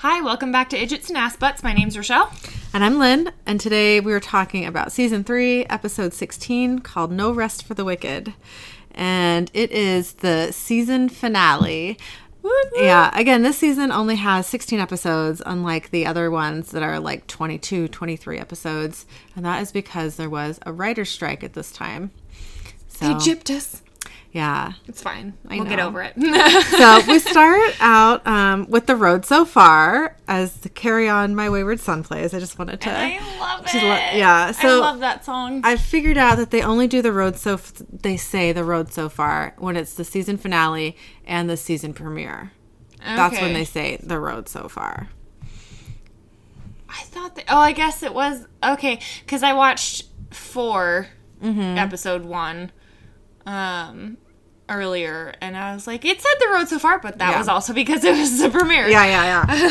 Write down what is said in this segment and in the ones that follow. Hi, welcome back to Idgits and Assbutts. My name's Rochelle. And I'm Lynn. And today we were talking about Season 3, Episode 16, called No Rest for the Wicked. And it is the season finale. Woo-hoo. Yeah, again, this season only has 16 episodes, unlike the other ones that are like 22, 23 episodes. And that is because there was a writer's strike at this time. So, Egyptus. Yeah. It's fine. We'll get over it. So we start out with The Road So Far as the Carry On My Wayward Son plays. I just wanted to... And I love it. Yeah. So I love that song. I figured out that they only do they say The Road So Far when it's the season finale and the season premiere. Okay. That's when they say The Road So Far. I thought that... Oh, I guess it was... Okay. Because I watched 4, episode 1. Earlier, and I was like, it said The Road So Far, but that was also because it was the premiere. Yeah.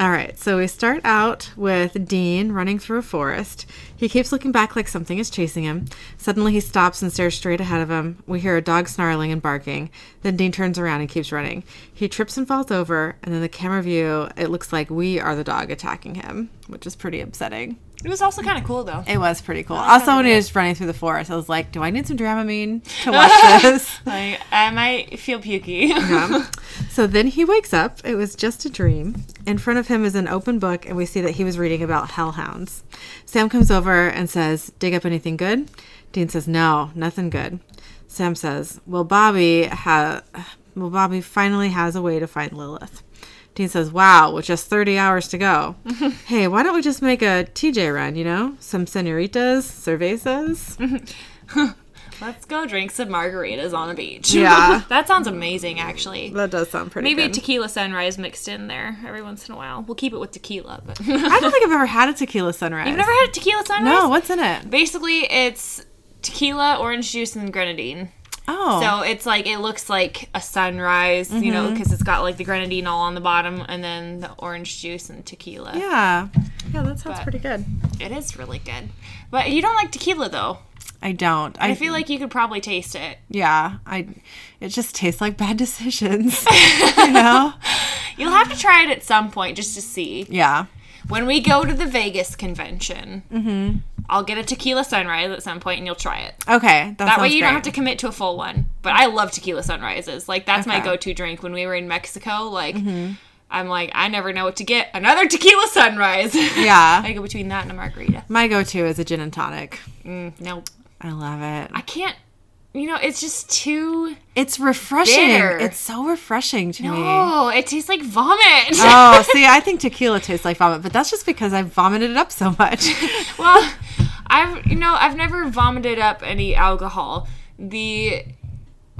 All right. So we start out with Dean running through a forest. He keeps looking back like something is chasing him. Suddenly he stops and stares straight ahead of him. We hear a dog snarling and barking. Then Dean turns around and keeps running. He trips and falls over, and then the camera view, it looks like we are the dog attacking him, which is pretty upsetting. It was also kind of cool, though. It was pretty cool. Also, when he was running through the forest, I was like, do I need some Dramamine to watch this? Like, I might feel pukey. Yeah. So then he wakes up. It was just a dream. In front of him is an open book, and we see that he was reading about hellhounds. Sam comes over and says, dig up anything good? Dean says, no, nothing good. Sam says, well, Bobby finally has a way to find Lilith. Dean says, wow, with just 30 hours to go. Hey, why don't we just make a TJ run, you know? Some senoritas, cervezas. Let's go drink some margaritas on a beach. Yeah. That sounds amazing, actually. That does sound pretty good. Maybe a tequila sunrise mixed in there every once in a while. We'll keep it with tequila. But I don't think I've ever had a tequila sunrise. You've never had a tequila sunrise? No, what's in it? Basically, it's tequila, orange juice, and grenadine. Oh. So it's like, it looks like a sunrise, you know, because it's got like the grenadine all on the bottom and then the orange juice and tequila. Yeah. Yeah, that sounds pretty good. It is really good. But you don't like tequila, though. I don't. I feel like you could probably taste it. Yeah. It just tastes like bad decisions, you know? You'll have to try it at some point just to see. Yeah. When we go to the Vegas convention, I'll get a tequila sunrise at some point, and you'll try it. Okay, that way you don't have to commit to a full one. But I love tequila sunrises. Like, that's my go-to drink. When we were in Mexico, like, I'm like, I never know what to get. Another tequila sunrise. Yeah. I go between that and a margarita. My go-to is a gin and tonic. Nope. I love it. I can't. You know, it's just too... It's refreshing. Bitter. It's so refreshing to me. No, it tastes like vomit. Oh, see, I think tequila tastes like vomit, but that's just because I've vomited it up so much. Well, I've never vomited up any alcohol.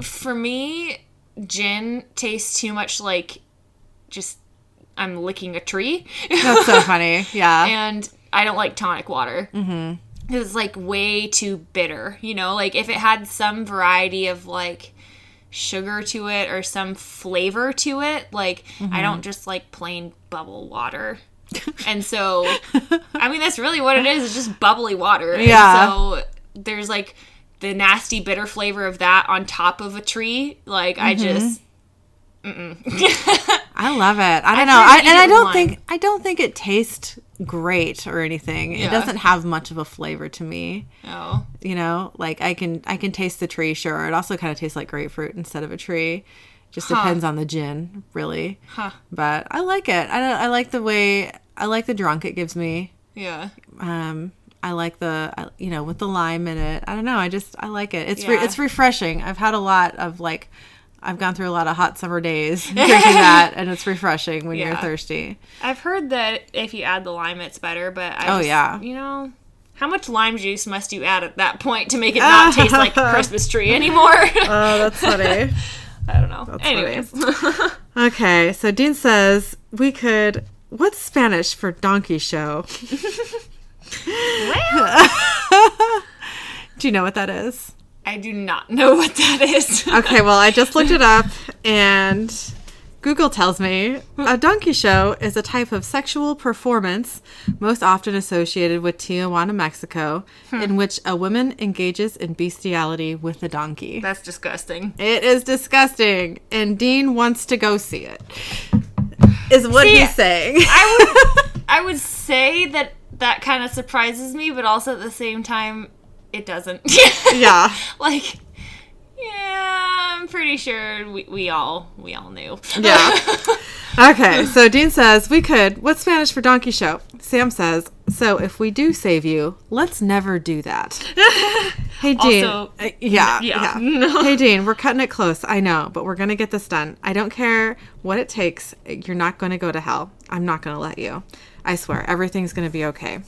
For me, gin tastes too much like just I'm licking a tree. That's so funny, yeah. And I don't like tonic water. Because it's, like, way too bitter, you know? Like, if it had some variety of, like, sugar to it or some flavor to it, like, I don't just like plain bubble water. And so, I mean, that's really what it is. It's just bubbly water. Yeah. And so, there's, like, the nasty bitter flavor of that on top of a tree. Like, I just... I love it. I don't think it tastes great or anything. Yeah. It doesn't have much of a flavor to me. Oh. You know, like I can taste the tree, sure. It also kind of tastes like grapefruit instead of a tree. Just depends on the gin, really. But I like it. I like the drunk it gives me. Yeah. I like the, you know, with the lime in it. I don't know. I like it. It's refreshing. I've had a lot of like I've gone through a lot of hot summer days drinking that, and it's refreshing when you're thirsty. I've heard that if you add the lime, it's better, but you know, how much lime juice must you add at that point to make it not taste like a Christmas tree anymore? Oh, that's funny. I don't know. That's anyways. Okay, so Dean says, what's Spanish for donkey show? Well. Do you know what that is? I do not know what that is. Okay, well, I just looked it up, and Google tells me a donkey show is a type of sexual performance most often associated with Tijuana, Mexico, in which a woman engages in bestiality with a donkey. That's disgusting. It is disgusting, and Dean wants to go see it. is what he's saying. I would say that kind of surprises me, but also at the same time, it doesn't. Yeah. Like, yeah, I'm pretty sure we all knew. Yeah. Okay, so Dean says, we could. What's Spanish for donkey show? Sam says, so if we do save you, let's never do that. Hey, Dean. Also, yeah. Hey, Dean, we're cutting it close. I know, but we're going to get this done. I don't care what it takes. You're not going to go to hell. I'm not going to let you. I swear, everything's going to be okay.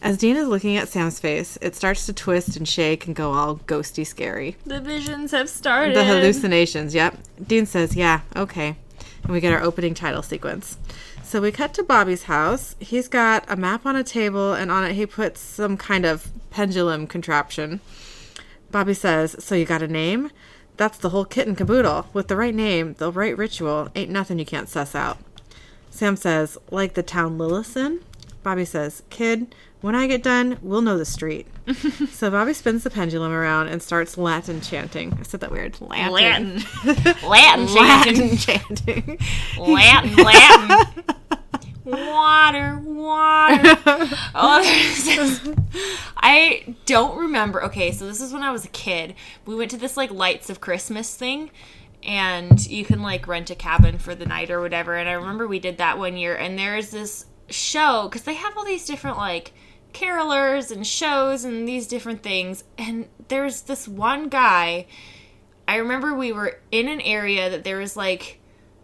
As Dean is looking at Sam's face, it starts to twist and shake and go all ghosty scary. The visions have started. The hallucinations, yep. Dean says, yeah, okay. And we get our opening title sequence. So we cut to Bobby's house. He's got a map on a table, and on it he puts some kind of pendulum contraption. Bobby says, so you got a name? That's the whole kit and caboodle. With the right name, the right ritual, ain't nothing you can't suss out. Sam says, like the town Lillison? Bobby says, kid, when I get done, we'll know the street. So Bobby spins the pendulum around and starts Latin chanting. I said that weird. Latin chanting. Water. I don't remember. Okay, so this is when I was a kid. We went to this, like, Lights of Christmas thing. And you can, like, rent a cabin for the night or whatever. And I remember we did that one year. And there is this show, because they have all these different, like, carolers and shows and these different things, and there's this one guy. I remember we were in an area that there was, like,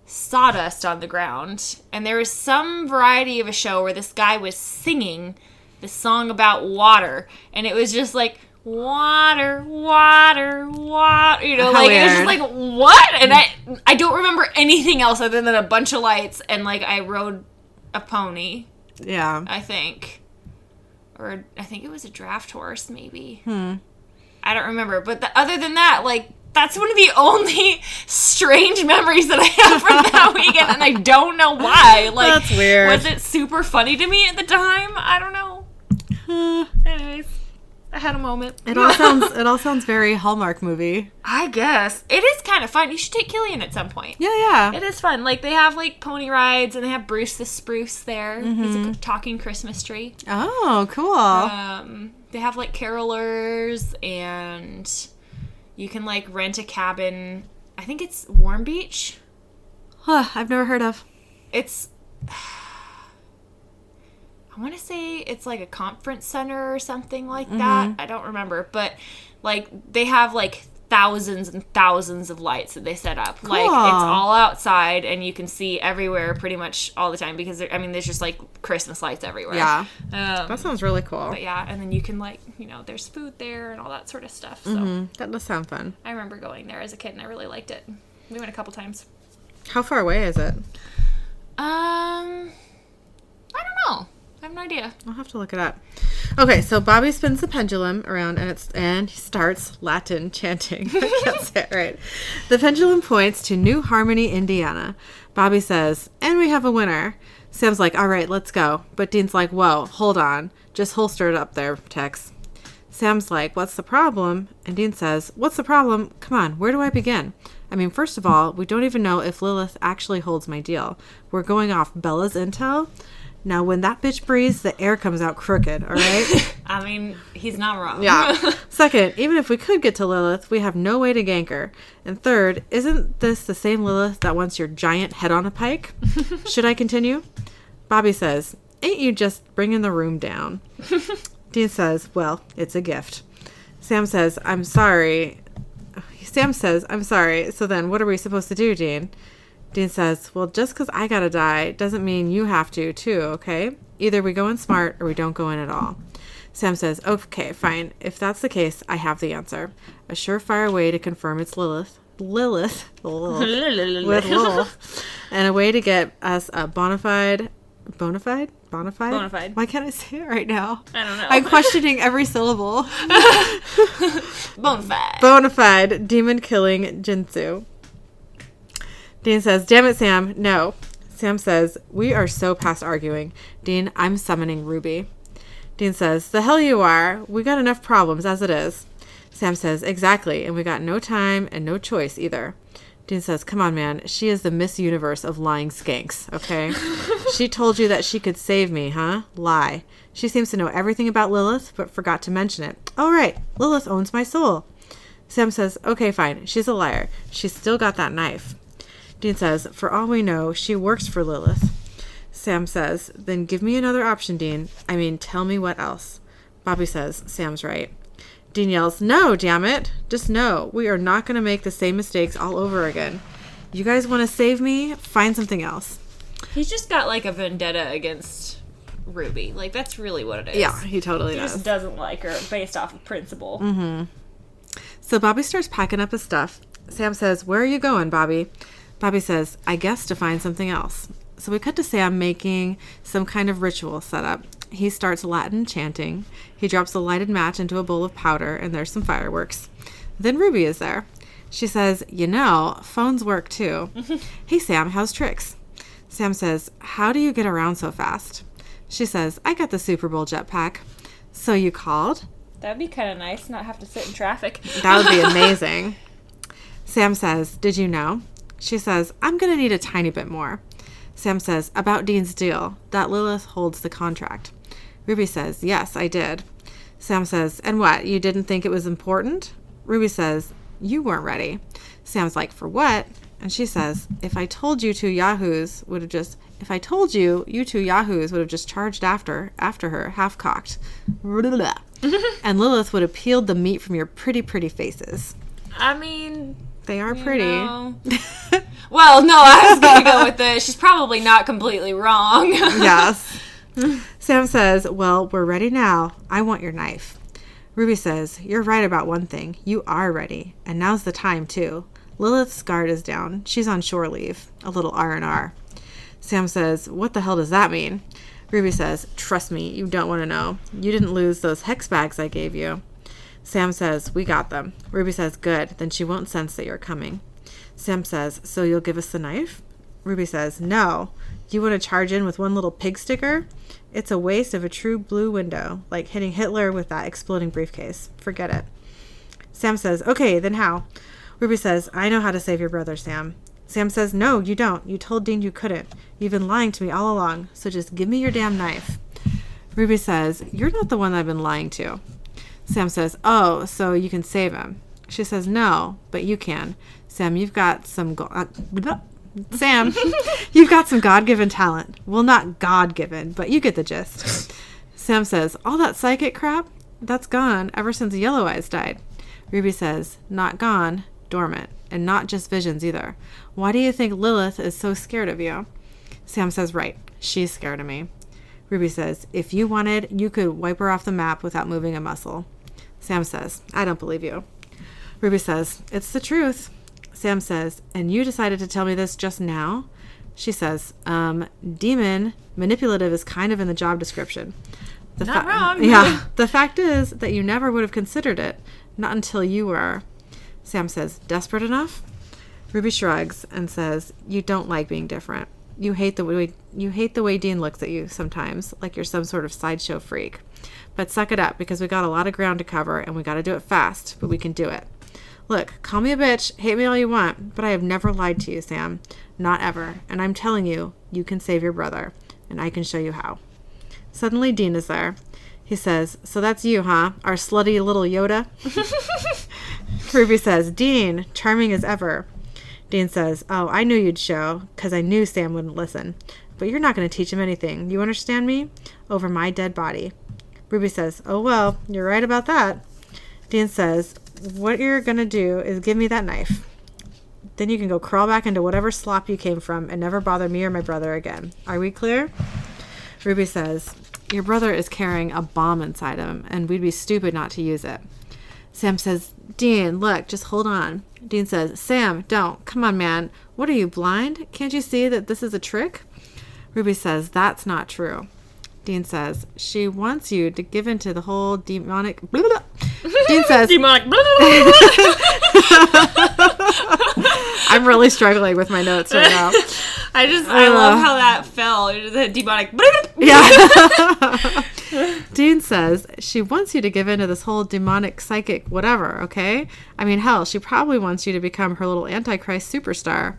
sawdust on the ground, and there was some variety of a show where this guy was singing this song about water, and it was just like, water, water, water, you know, like, it was just like, what? And I don't remember anything else other than a bunch of lights, and, like, I rode a pony. Yeah. I think it was a draft horse, maybe. I don't remember. But other than that, like, that's one of the only strange memories that I have from that weekend, and I don't know why. Like, that's weird. Was it super funny to me at the time? I don't know. Anyways, I had a moment. It all sounds very Hallmark movie. I guess. It is kind of fun. You should take Killian at some point. Yeah. It is fun. Like, they have, like, pony rides, and they have Bruce the Spruce there. Mm-hmm. He's a talking Christmas tree. Oh, cool. They have, like, carolers, and you can, like, rent a cabin. I think it's Warm Beach. Huh, I've never heard of. It's... I want to say it's, like, a conference center or something like that. Mm-hmm. I don't remember. But, like, they have, like, thousands and thousands of lights that they set up. Cool. Like, it's all outside, and you can see everywhere pretty much all the time. Because, there's just, like, Christmas lights everywhere. Yeah. That sounds really cool. But, yeah. And then you can, like, you know, there's food there and all that sort of stuff. So that does sound fun. I remember going there as a kid, and I really liked it. We went a couple times. How far away is it? I don't know. I have no idea. I'll have to look it up. Okay, so Bobby spins the pendulum around, and he starts Latin chanting. I can't say it right. The pendulum points to New Harmony, Indiana. Bobby says, and we have a winner. Sam's like, all right, let's go. But Dean's like, whoa, hold on. Just holster it up there, Tex. Sam's like, what's the problem? And Dean says, what's the problem? Come on, where do I begin? First of all, we don't even know if Lilith actually holds my deal. We're going off Bella's intel. Now, when that bitch breathes, the air comes out crooked, all right? He's not wrong. Yeah. Second, even if we could get to Lilith, we have no way to gank her. And third, isn't this the same Lilith that wants your giant head on a pike? Should I continue? Bobby says, ain't you just bringing the room down? Dean says, well, it's a gift. Sam says, I'm sorry. So then what are we supposed to do, Dean? Dean says, well, just because I gotta die doesn't mean you have to, too, okay? Either we go in smart or we don't go in at all. Sam says, okay, fine. If that's the case, I have the answer. A surefire way to confirm it's Lilith, and a way to get us a bona fide. Why can't I say it right now? I don't know. I'm questioning every syllable. Bona fide demon-killing Jinsu. Dean says, damn it, Sam, no. Sam says, we are so past arguing. Dean, I'm summoning Ruby. Dean says, the hell you are. We got enough problems as it is. Sam says, exactly, and we got no time and no choice either. Dean says, come on, man. She is the Miss Universe of lying skanks, okay? She told you that she could save me, huh? Lie. She seems to know everything about Lilith, but forgot to mention it. All right. Lilith owns my soul. Sam says, okay, fine. She's a liar. She's still got that knife. Dean says, for all we know, she works for Lilith. Sam says, then give me another option, Dean. I mean, tell me what else. Bobby says, Sam's right. Dean yells, no, damn it. Just no. We are not going to make the same mistakes all over again. You guys want to save me? Find something else. He's just got like a vendetta against Ruby. Like, that's really what it is. Yeah, he totally does. He just doesn't like her based off of principle. Mm-hmm. So Bobby starts packing up his stuff. Sam says, where are you going, Bobby? Bobby says, I guess to find something else. So we cut to Sam making some kind of ritual setup. He starts Latin chanting. He drops a lighted match into a bowl of powder, and there's some fireworks. Then Ruby is there. She says, you know, phones work too. Hey, Sam, how's tricks? Sam says, how do you get around so fast? She says, I got the Super Bowl jetpack. So you called? That'd be kind of nice, not have to sit in traffic. That would be amazing. Sam says, did you know? She says, I'm going to need a tiny bit more. Sam says, about Dean's deal, that Lilith holds the contract. Ruby says, yes, I did. Sam says, and what, you didn't think it was important? Ruby says, you weren't ready. Sam's like, for what? And she says, if I told you, you two yahoos would have just charged after her, half-cocked. And Lilith would have peeled the meat from your pretty, pretty faces. I mean... They are pretty. You know. Well, no, I was going to go with this. She's probably not completely wrong. Yes. Sam says, well, we're ready now. I want your knife. Ruby says, you're right about one thing. You are ready. And now's the time, too. Lilith's guard is down. She's on shore leave. A little R&R. Sam says, what the hell does that mean? Ruby says, trust me, you don't want to know. You didn't lose those hex bags I gave you. Sam says, we got them. Ruby says, good. Then she won't sense that you're coming. Sam says, so you'll give us the knife? Ruby says, no. You want to charge in with one little pig sticker? It's a waste of a true blue window, like hitting Hitler with that exploding briefcase. Forget it. Sam says, okay, then how? Ruby says, I know how to save your brother, Sam. Sam says, no, you don't. You told Dean you couldn't. You've been lying to me all along, so just give me your damn knife. Ruby says, you're not the one I've been lying to. Sam says, oh, so you can save him. She says, no, but you can. Sam, you've got some... Sam, you've got some God-given talent. Well, not God-given, but you get the gist. Sam says, all that psychic crap, that's gone ever since Yellow Eyes died. Ruby says, not gone, dormant, and not just visions either. Why do you think Lilith is so scared of you? Sam says, right, she's scared of me. Ruby says, if you wanted, you could wipe her off the map without moving a muscle. Sam says, I don't believe you. Ruby says, it's the truth. Sam says, and you decided to tell me this just now? She says, demon, manipulative is kind of in the job description. Not wrong. Yeah. The fact is that you never would have considered it. Not until you were. Sam says, desperate enough? Ruby shrugs and says, you don't like being different. You hate the way Dean looks at you sometimes, like you're some sort of sideshow freak. But suck it up, because we got a lot of ground to cover, and we got to do it fast, but we can do it. Look, call me a bitch, hate me all you want, but I have never lied to you, Sam. Not ever. And I'm telling you, you can save your brother, and I can show you how. Suddenly, Dean is there. He says, so that's you, huh? Our slutty little Yoda? Ruby says, Dean, charming as ever. Dean says, oh, I knew you'd show, because I knew Sam wouldn't listen. But you're not going to teach him anything. You understand me? Over my dead body. Ruby says, oh, well, you're right about that. Dean says, what you're going to do is give me that knife. Then you can go crawl back into whatever slop you came from and never bother me or my brother again. Are we clear? Ruby says, your brother is carrying a bomb inside him, and we'd be stupid not to use it. Sam says, Dean, look, just hold on. Dean says, Sam, don't. Come on, man. What are you, blind? Can't you see that this is a trick? Ruby says, that's not true. Dean says, she wants you to give in to the whole demonic... Incest. Demonic. I'm really struggling with my notes right now. I love how that fell. It was a demonic. Yeah. Dean says, she wants you to give in to this whole demonic, psychic, whatever, okay? I mean, hell, she probably wants you to become her little Antichrist superstar.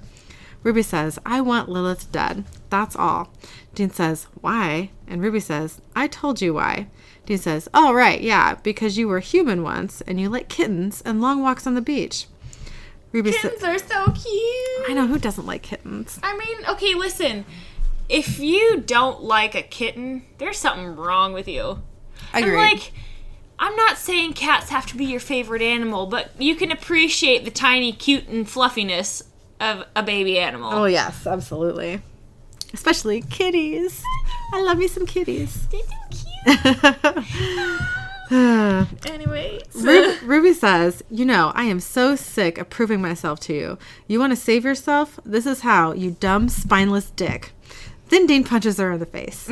Ruby says, I want Lilith dead. That's all. Dean says, why? And Ruby says, I told you why. Dean says, oh, right, yeah, because you were human once, and you like kittens and long walks on the beach. Ruby kittens are so cute. I know, who doesn't like kittens? I mean, okay, listen. If you don't like a kitten, there's something wrong with you. Agreed. And, like, I'm not saying cats have to be your favorite animal, but you can appreciate the tiny cute and fluffiness of a baby animal. Oh, yes, absolutely. Especially kitties. I love me some kitties. They're so cute. Anyways. Ruby says, you know, I am so sick of proving myself to you. You want to save yourself? This is how, you dumb, spineless dick. Then Dean punches her in the face.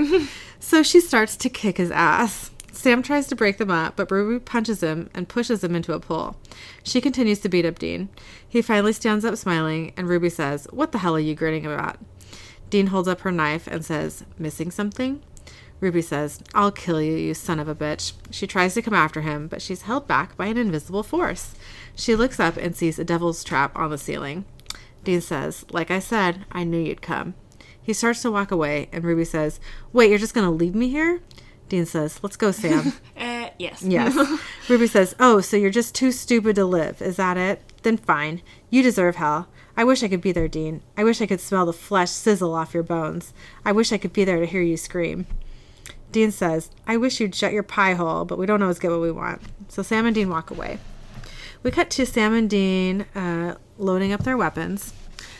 So she starts to kick his ass. Sam tries to break them up, but Ruby punches him and pushes him into a pool. She continues to beat up Dean. He finally stands up smiling, and Ruby says, what the hell are you grinning about? Dean holds up her knife and says, missing something? Ruby says, I'll kill you, you son of a bitch. She tries to come after him, but she's held back by an invisible force. She looks up and sees a devil's trap on the ceiling. Dean says, like I said, I knew you'd come. He starts to walk away, and Ruby says, wait, you're just going to leave me here? Dean says, let's go, Sam. Yes. Yes. Ruby says, oh, so you're just too stupid to live. Is that it? Then fine. You deserve hell. I wish I could be there, Dean. I wish I could smell the flesh sizzle off your bones. I wish I could be there to hear you scream. Dean says, I wish you'd shut your pie hole, but we don't always get what we want. So Sam and Dean walk away. We cut to Sam and Dean loading up their weapons.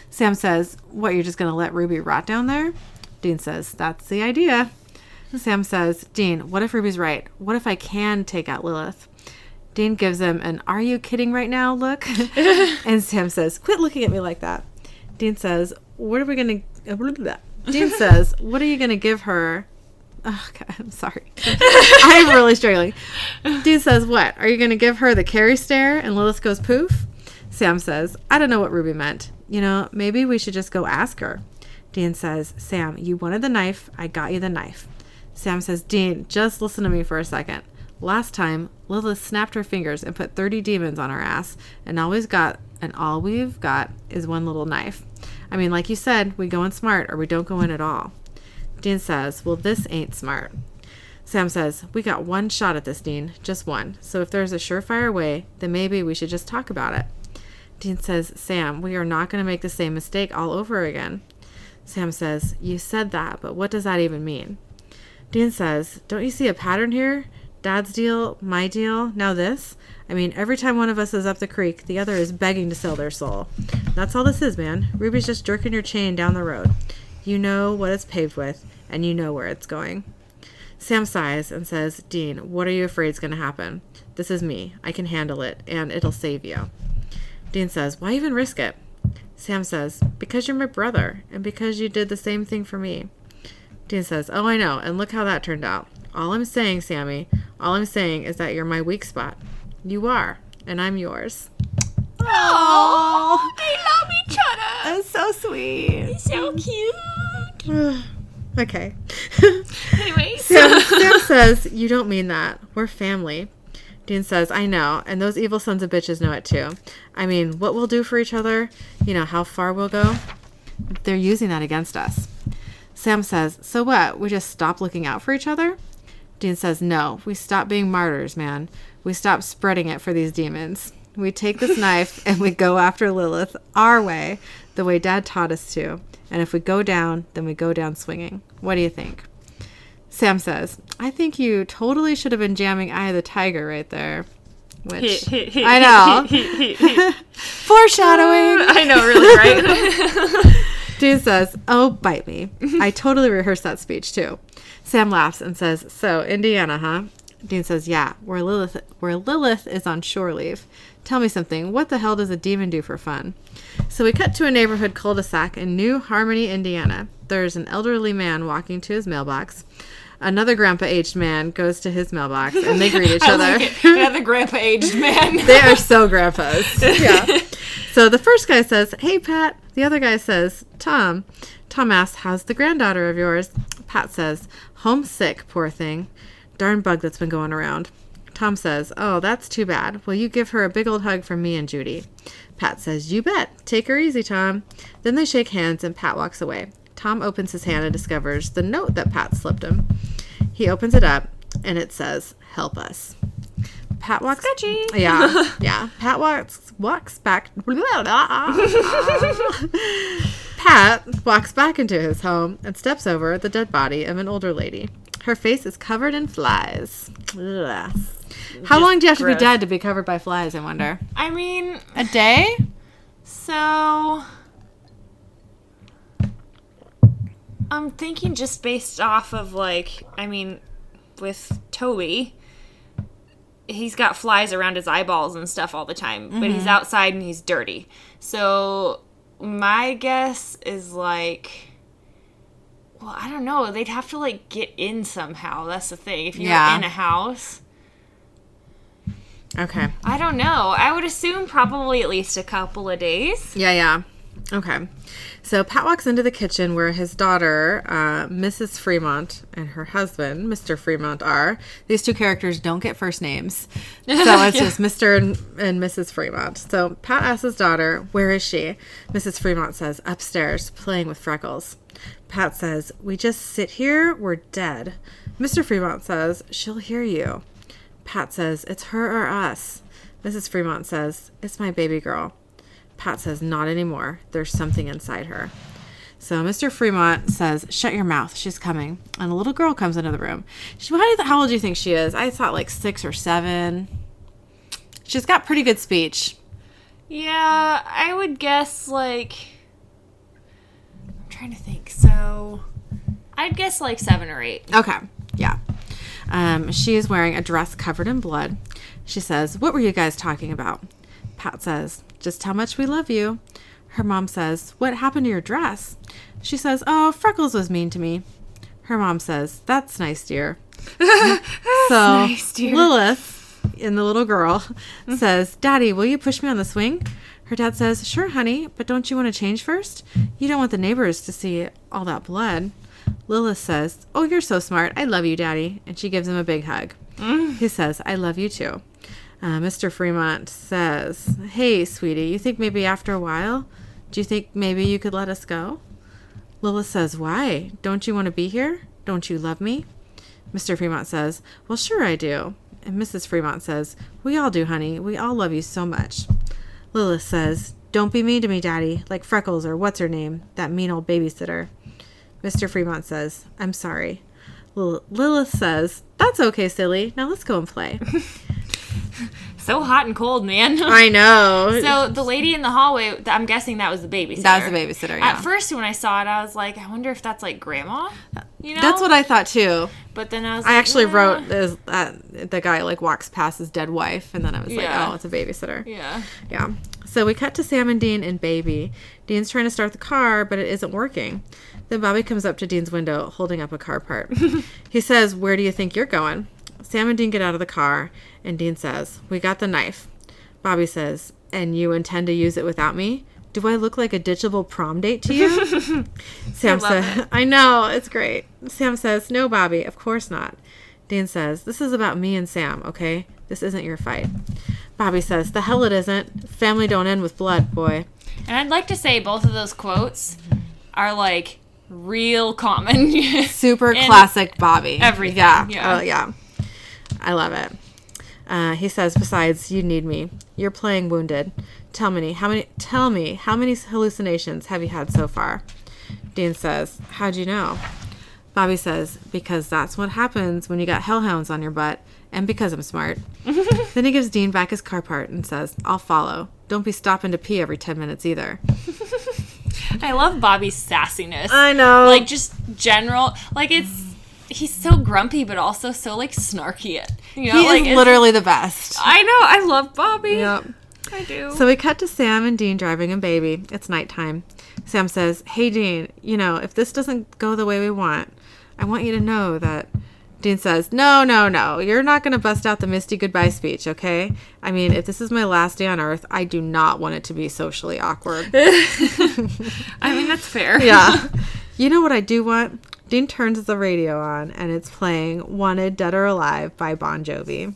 Sam says, what, you're just going to let Ruby rot down there? Dean says, that's the idea. Sam says, Dean, what if Ruby's right? What if I can take out Lilith? Dean gives him an are you kidding right now look. And Sam says, quit looking at me like that. Dean says, Dean says, what are you going to give her? Oh, God, I'm sorry. I'm really struggling. Dean says, what? Are you going to give her the Carrie stare? And Lilith goes poof. Sam says, I don't know what Ruby meant. You know, maybe we should just go ask her. Dean says, Sam, you wanted the knife. I got you the knife. Sam says, Dean, just listen to me for a second. Last time, Lilith snapped her fingers and put 30 demons on her ass, and all we've got is one little knife. I mean, like you said, we go in smart or we don't go in at all. Dean says, well, this ain't smart. Sam says, we got one shot at this, Dean, just one. So if there's a surefire way, then maybe we should just talk about it. Dean says, Sam, we are not going to make the same mistake all over again. Sam says, you said that, but what does that even mean? Dean says, don't you see a pattern here? Dad's deal, my deal, now this. I mean, every time one of us is up the creek, the other is begging to sell their soul. That's all this is, man. Ruby's just jerking your chain down the road. You know what it's paved with, and you know where it's going. Sam sighs and says, Dean, what are you afraid's going to happen? This is me. I can handle it, and it'll save you. Dean says, why even risk it? Sam says, because you're my brother, and because you did the same thing for me. Dean says, oh, I know, and look how that turned out. All I'm saying, Sammy, all I'm saying is that you're my weak spot. You are, and I'm yours. Oh, they love each other. That's so sweet. It's so cute. Okay. Anyway. Sam says, you don't mean that. We're family. Dean says, I know, and those evil sons of bitches know it too. I mean, what we'll do for each other, you know, how far we'll go, they're using that against us. Sam says, so what, we just stop looking out for each other? Dean says, no, we stop being martyrs, man. We stop spreading it for these demons. We take this knife and we go after Lilith our way, the way Dad taught us to. And if we go down, then we go down swinging. What do you think? Sam says, I think you totally should have been jamming Eye of the Tiger right there. Which, I know. Foreshadowing. I know, really, right? Dean says, oh, bite me. I totally rehearsed that speech, too. Sam laughs and says, so, Indiana, huh? Dean says, yeah, where Lilith is on shore leave. Tell me something. What the hell does a demon do for fun? So we cut to a neighborhood cul-de-sac in New Harmony, Indiana. There's an elderly man walking to his mailbox. Another grandpa-aged man goes to his mailbox, and they greet each other. Like another grandpa-aged man. They are so grandpas. Yeah. So the first guy says, "Hey, Pat." The other guy says, "Tom." Tom asks, "How's the granddaughter of yours?" Pat says, "Homesick, poor thing. Darn bug that's been going around." Tom says, "Oh, that's too bad. Will you give her a big old hug from me and Judy?" Pat says, "You bet. Take her easy, Tom." Then they shake hands, and Pat walks away. Tom opens his hand and discovers the note that Pat slipped him. He opens it up, and it says, "Help us." Pat walks... Sketchy! Yeah, yeah. Pat walks back... Pat walks back into his home and steps over the dead body of an older lady. Her face is covered in flies. Ugh. How long do you have to be dead to be covered by flies, I wonder? I mean... A day? So... I'm thinking just based off of, like, I mean, with Toby, he's got flies around his eyeballs and stuff all the time, mm-hmm. but he's outside and he's dirty. So my guess is, like, well, I don't know. They'd have to, like, get in somehow. That's the thing. If you're in a house. Okay. I don't know. I would assume probably at least a couple of days. Yeah, yeah. Okay. So Pat walks into the kitchen where his daughter, Mrs. Fremont, and her husband, Mr. Fremont, are. These two characters don't get first names. So it's just Mr. and Mrs. Fremont. So Pat asks his daughter, "Where is she?" Mrs. Fremont says, "Upstairs, playing with Freckles." Pat says, "We just sit here? We're dead." Mr. Fremont says, "She'll hear you." Pat says, "It's her or us." Mrs. Fremont says, "It's my baby girl." Pat says, "Not anymore. There's something inside her." So Mr. Fremont says, "Shut your mouth. She's coming." And a little girl comes into the room. How old do you think she is? I thought like 6 or 7. She's got pretty good speech. Yeah, I would guess like... I'm trying to think. So I'd guess like 7 or 8. Okay. Yeah. She is wearing a dress covered in blood. She says, "What were you guys talking about?" Pat says, "Just how much we love you." Her mom says, "What happened to your dress?" She says, "Oh, Freckles was mean to me." Her mom says, "That's nice, dear." Lilith, and the little girl, says, "Daddy, will you push me on the swing?" Her dad says, "Sure, honey, but don't you want to change first? You don't want the neighbors to see all that blood." Lilith says, "Oh, you're so smart. I love you, Daddy." And she gives him a big hug. He says, "I love you, too." Mr. Fremont says, "Hey, sweetie, you think maybe after a while, do you think maybe you could let us go?" Lilith says, "Why? Don't you want to be here? Don't you love me?" Mr. Fremont says, "Well, sure I do." And Mrs. Fremont says, "We all do, honey. We all love you so much." Lilith says, "Don't be mean to me, Daddy, like Freckles or what's-her-name, that mean old babysitter." Mr. Fremont says, "I'm sorry." Lilith says, "That's okay, silly. Now let's go and play." So hot and cold, man. I know. So the lady in the hallway, I'm guessing that was the babysitter. That was the babysitter, yeah. At first, when I saw it, I was like, I wonder if that's like grandma, you know? That's what I thought, too. But then I was like, I actually wrote this, the guy like walks past his dead wife, and then I was like, oh, it's a babysitter. Yeah. Yeah. So we cut to Sam and Dean and Baby. Dean's trying to start the car, but it isn't working. Then Bobby comes up to Dean's window holding up a car part. He says, "Where do you think you're going?" Sam and Dean get out of the car, and Dean says, "We got the knife." Bobby says, "And you intend to use it without me? Do I look like a ditchable prom date to you?" Sam says, "I know, it's great." Sam says, "No, Bobby, of course not." Dean says, "This is about me and Sam, okay? This isn't your fight." Bobby says, "The hell it isn't. Family don't end with blood, boy." And I'd like to say both of those quotes are like real common. Super classic Bobby. Everything. Yeah. Oh, yeah. I love it. He says, "Besides, you need me. You're playing wounded. Tell me how many hallucinations have you had so far?" Dean says, "How'd you know?" Bobby says, "Because that's what happens when you got hellhounds on your butt, and because I'm smart." Then he gives Dean back his car part and says, "I'll follow. Don't be stopping to pee every 10 minutes either." I love Bobby's sassiness. I know. Like, just general. Like, it's... He's so grumpy, but also so, like, snarky. You know, he is literally the best. I know. I love Bobby. Yep. I do. So we cut to Sam and Dean driving and Baby. It's nighttime. Sam says, "Hey, Dean, you know, if this doesn't go the way we want, I want you to know that Dean says, no, you're not going to bust out the Misty goodbye speech, okay? I mean, if this is my last day on Earth, I do not want it to be socially awkward. I mean, that's fair. Yeah. You know what I do want? Dean turns the radio on, and it's playing Wanted Dead or Alive by Bon Jovi.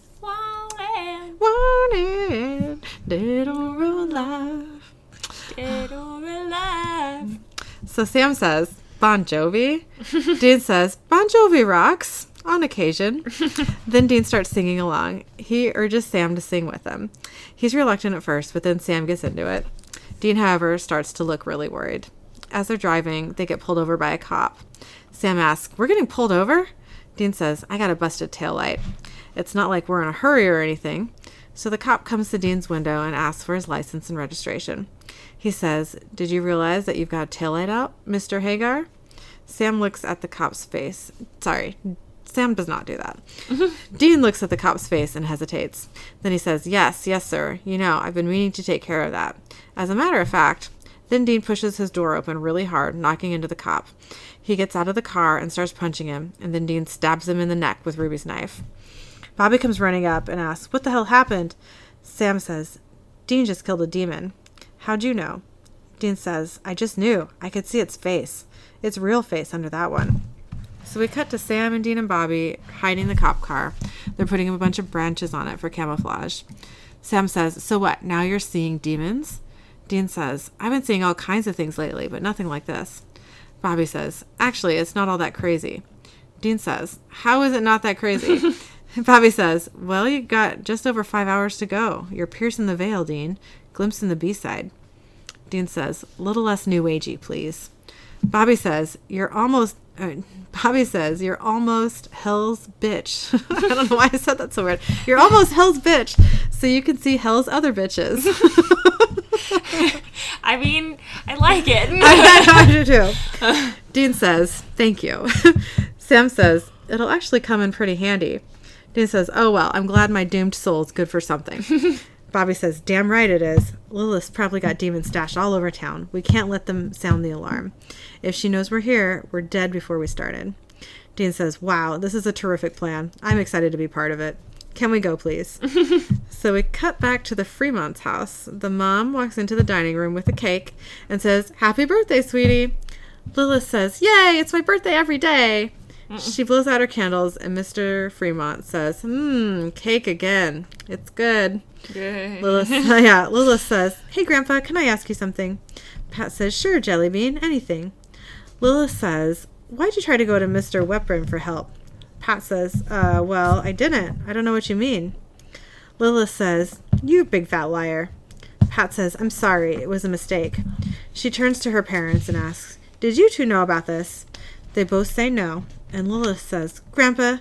Wanted dead or alive. Dead or alive. So Sam says, Bon Jovi? Dean says, Bon Jovi rocks. On occasion. Then Dean starts singing along. He urges Sam to sing with him. He's reluctant at first, but then Sam gets into it. Dean, however, starts to look really worried. As they're driving, they get pulled over by a cop. Sam asks, "We're getting pulled over?" Dean says, "I got a busted taillight. It's not like we're in a hurry or anything." So the cop comes to Dean's window and asks for his license and registration. He says, "Did you realize that you've got a taillight out, Mr. Hagar?" Sam looks at the cop's face. Sam does not do that. Dean looks at the cop's face and hesitates. Then he says, yes, sir. You know, I've been meaning to take care of that. As a matter of fact. Then Dean pushes his door open really hard, knocking into the cop. He gets out of the car and starts punching him, and then Dean stabs him in the neck with Ruby's knife. Bobby comes running up and asks, what the hell happened? Sam says, Dean just killed a demon. How'd you know? Dean says, I just knew. I could see its face. Its real face under that one. So we cut to Sam and Dean and Bobby hiding the cop car. They're putting a bunch of branches on it for camouflage. Sam says, so what, now you're seeing demons? Dean says, I've been seeing all kinds of things lately, but nothing like this. Bobby says, actually, it's not all that crazy. Dean says, how is it not that crazy? Bobby says, well, you got just over 5 hours to go. You're piercing the veil, Dean. Glimpse in the B-side. Dean says, little less new agey, please. Bobby says, you're almost hell's bitch. I don't know why I said that so weird. You're almost hell's bitch, so you can see hell's other bitches. I mean, I like it. I do too. Dean says, thank you. Sam says, it'll actually come in pretty handy. Dean says, oh, well, I'm glad my doomed soul's good for something. Bobby says, damn right it is. Lilith's probably got demons stashed all over town. We can't let them sound the alarm. If she knows we're here, we're dead before we started. Dean says, wow, this is a terrific plan. I'm excited to be part of it. Can we go, please? So we cut back to the Fremont's house. The mom walks into the dining room with a cake and says, happy birthday, sweetie. Lilith says, yay, it's my birthday every day. She blows out her candles, and Mr. Fremont says, cake again. It's good. Yay. Lilith says, hey, Grandpa, can I ask you something? Pat says, sure, Jellybean, anything. Lilith says, why'd you try to go to Mr. Weprin for help? Pat says, well, I didn't. I don't know what you mean. Lilith says, you big fat liar. Pat says, I'm sorry. It was a mistake. She turns to her parents and asks, did you two know about this? They both say no. And Lilith says, Grandpa,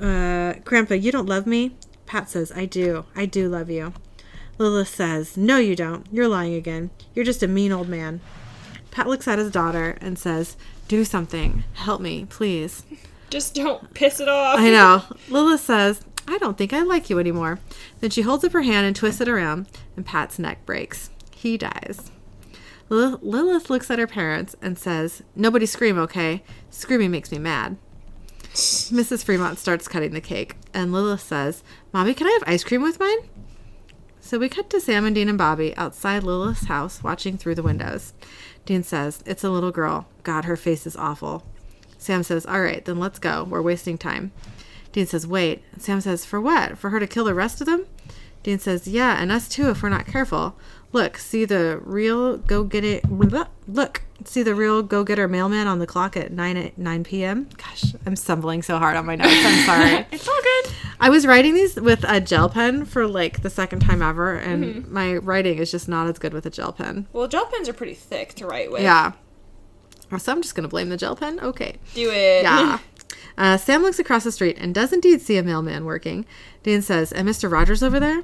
you don't love me? Pat says, I do love you. Lilith says, no, you don't. You're lying again. You're just a mean old man. Pat looks at his daughter and says, do something. Help me, please. Just don't piss it off. I know. Lilith says, I don't think I like you anymore. Then she holds up her hand and twists it around, and Pat's neck breaks. He dies. Lilith looks at her parents and says, nobody scream, okay? Screaming makes me mad. Mrs. Fremont starts cutting the cake, and Lilith says, Mommy, can I have ice cream with mine? So we cut to Sam and Dean and Bobby outside Lilith's house watching through the windows. Dean says, it's a little girl. God, her face is awful. Sam says, all right, then let's go. We're wasting time. Dean says, wait. Sam says, for what? For her to kill the rest of them? Dean says, yeah, and us too if we're not careful. Look, see the real go-getter mailman on the clock at 9 p.m.? Gosh, I'm stumbling so hard on my notes. I'm sorry. It's all good. I was writing these with a gel pen for, like, the second time ever, and my writing is just not as good with a gel pen. Well, gel pens are pretty thick to write with. Yeah. So I'm just going to blame the gel pen? Okay. Do it. Yeah. Sam looks across the street and does indeed see a mailman working. Dean says, and Mr. Rogers over there?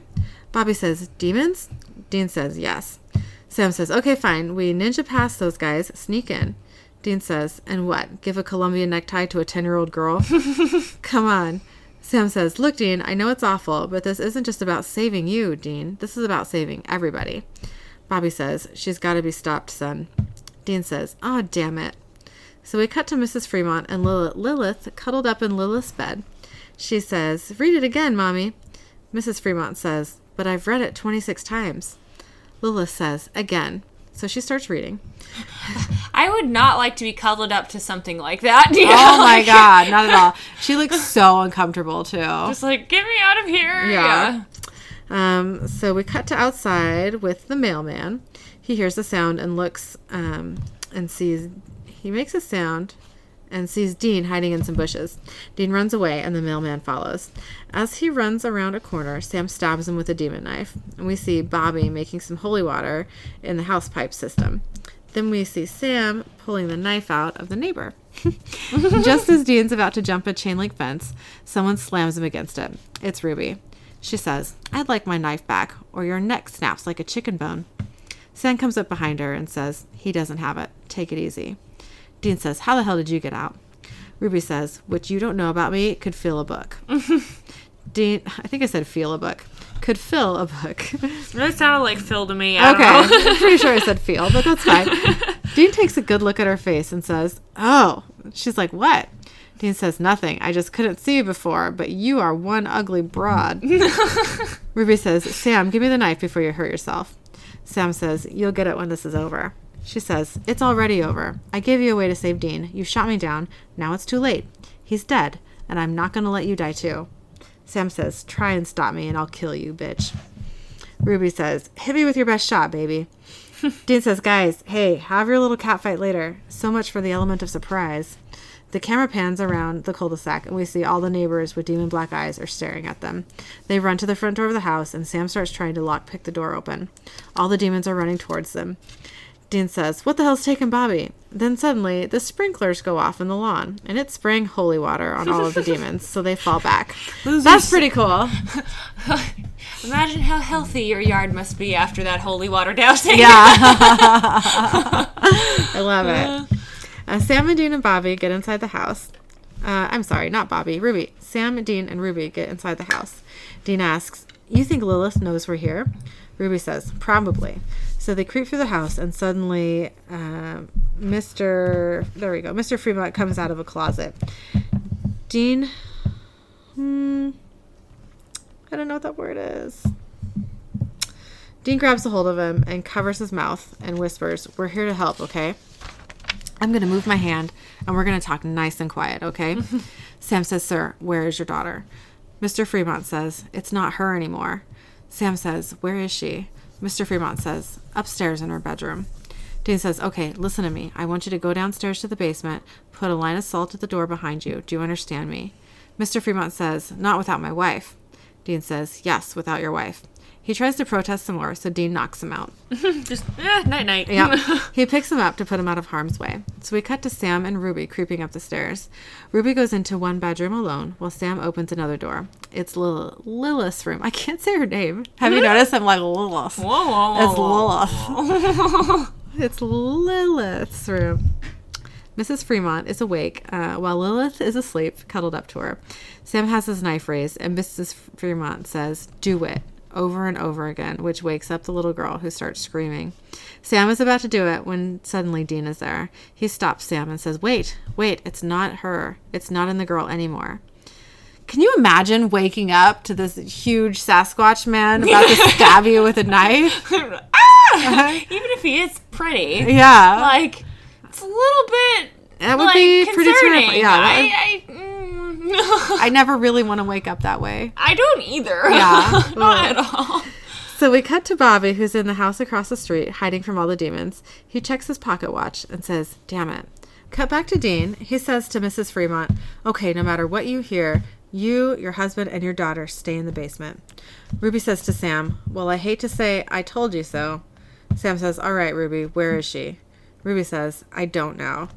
Bobby says, demons? Dean says, yes. Sam says, okay, fine. We ninja past those guys. Sneak in. Dean says, and what? Give a Colombian necktie to a 10-year-old girl? Come on. Sam says, look, Dean, I know it's awful, but this isn't just about saving you, Dean. This is about saving everybody. Bobby says, she's got to be stopped, son. Dean says, aw, damn it. So we cut to Mrs. Fremont and Lilith cuddled up in Lilith's bed. She says, "Read it again, Mommy." Mrs. Fremont says, "But I've read it 26 times. Lilith says, "Again." So she starts reading. I would not like to be cuddled up to something like that. You know? Oh, my God. Not at all. She looks so uncomfortable, too. Just like, get me out of here. Yeah. So we cut to outside with the mailman. He hears a sound and looks and sees... He makes a sound and sees Dean hiding in some bushes. Dean runs away, and the mailman follows. As he runs around a corner, Sam stabs him with a demon knife, and we see Bobby making some holy water in the house pipe system. Then we see Sam pulling the knife out of the neighbor. Just as Dean's about to jump a chain-link fence, someone slams him against it. It's Ruby. She says, "I'd like my knife back, or your neck snaps like a chicken bone." Sam comes up behind her and says, "He doesn't have it. Take it easy." Dean says, "How the hell did you get out?" Ruby says, "What you don't know about me could fill a book." Dean, I think I said feel a book. Could fill a book. That sounded like fill to me. I don't know. I'm pretty sure I said feel, but that's fine. Dean takes a good look at her face and says, "Oh." She's like, "What?" Dean says, "Nothing. I just couldn't see you before, but you are one ugly broad." Ruby says, "Sam, give me the knife before you hurt yourself." Sam says, "You'll get it when this is over." She says, "It's already over. I gave you a way to save Dean. You shot me down. Now it's too late. He's dead, and I'm not going to let you die too." Sam says, "Try and stop me, and I'll kill you, bitch." Ruby says, "Hit me with your best shot, baby." Dean says, "Guys, hey, have your little cat fight later. So much for the element of surprise." The camera pans around the cul-de-sac, and we see all the neighbors with demon black eyes are staring at them. They run to the front door of the house, and Sam starts trying to lockpick the door open. All the demons are running towards them. Dean says, "What the hell's taking Bobby?" Then suddenly, the sprinklers go off in the lawn, and it's spraying holy water on all of the demons, so they fall back. That's pretty cool. Imagine how healthy your yard must be after that holy water dousing. Yeah. I love it. Sam and Dean and Bobby get inside the house. I'm sorry, not Bobby, Ruby. Sam, Dean, and Ruby get inside the house. Dean asks, "You think Lilith knows we're here?" Ruby says, "Probably." So they creep through the house, and suddenly Mr. Fremont comes out of a closet. Dean, I don't know what that word is. Dean grabs a hold of him and covers his mouth and whispers, "We're here to help, okay? I'm going to move my hand, and we're going to talk nice and quiet, okay?" Sam says, "Sir, where is your daughter?" Mr. Fremont says, "It's not her anymore." Sam says, "Where is she?" Mr. Fremont says, "Upstairs in her bedroom." Dean says, "Okay, listen to me. I want you to go downstairs to the basement, put a line of salt at the door behind you. Do you understand me?" Mr. Fremont says, "Not without my wife." Dean says, "Yes, without your wife." He tries to protest some more, so Dean knocks him out. Just, night-night. Yeah. He picks him up to put him out of harm's way. So we cut to Sam and Ruby creeping up the stairs. Ruby goes into one bedroom alone, while Sam opens another door. It's Lilith's room. I can't say her name. Have you noticed? I'm like, Lilith. It's Lilith. It's Lilith's room. Mrs. Fremont is awake while Lilith is asleep, cuddled up to her. Sam has his knife raised, and Mrs. Fremont says, "Do it," over and over again, which wakes up the little girl, who starts screaming. Sam is about to do it when suddenly Dean is there. He stops Sam and says, wait, it's not her. It's not in the girl anymore. Can you imagine waking up to this huge Sasquatch man about to stab you with a knife? Even if he is pretty. Yeah. Like, it's a little bit that would be concerning. Pretty terrifying. Yeah. I never really want to wake up that way. I don't either. Yeah. Not at all. So we cut to Bobby, who's in the house across the street, hiding from all the demons. He checks his pocket watch and says, "Damn it." Cut back to Dean. He says to Mrs. Fremont, "Okay, no matter what you hear, you, your husband, and your daughter stay in the basement." Ruby says to Sam, "Well, I hate to say I told you so." Sam says, "All right, Ruby, where is she?" Ruby says, "I don't know."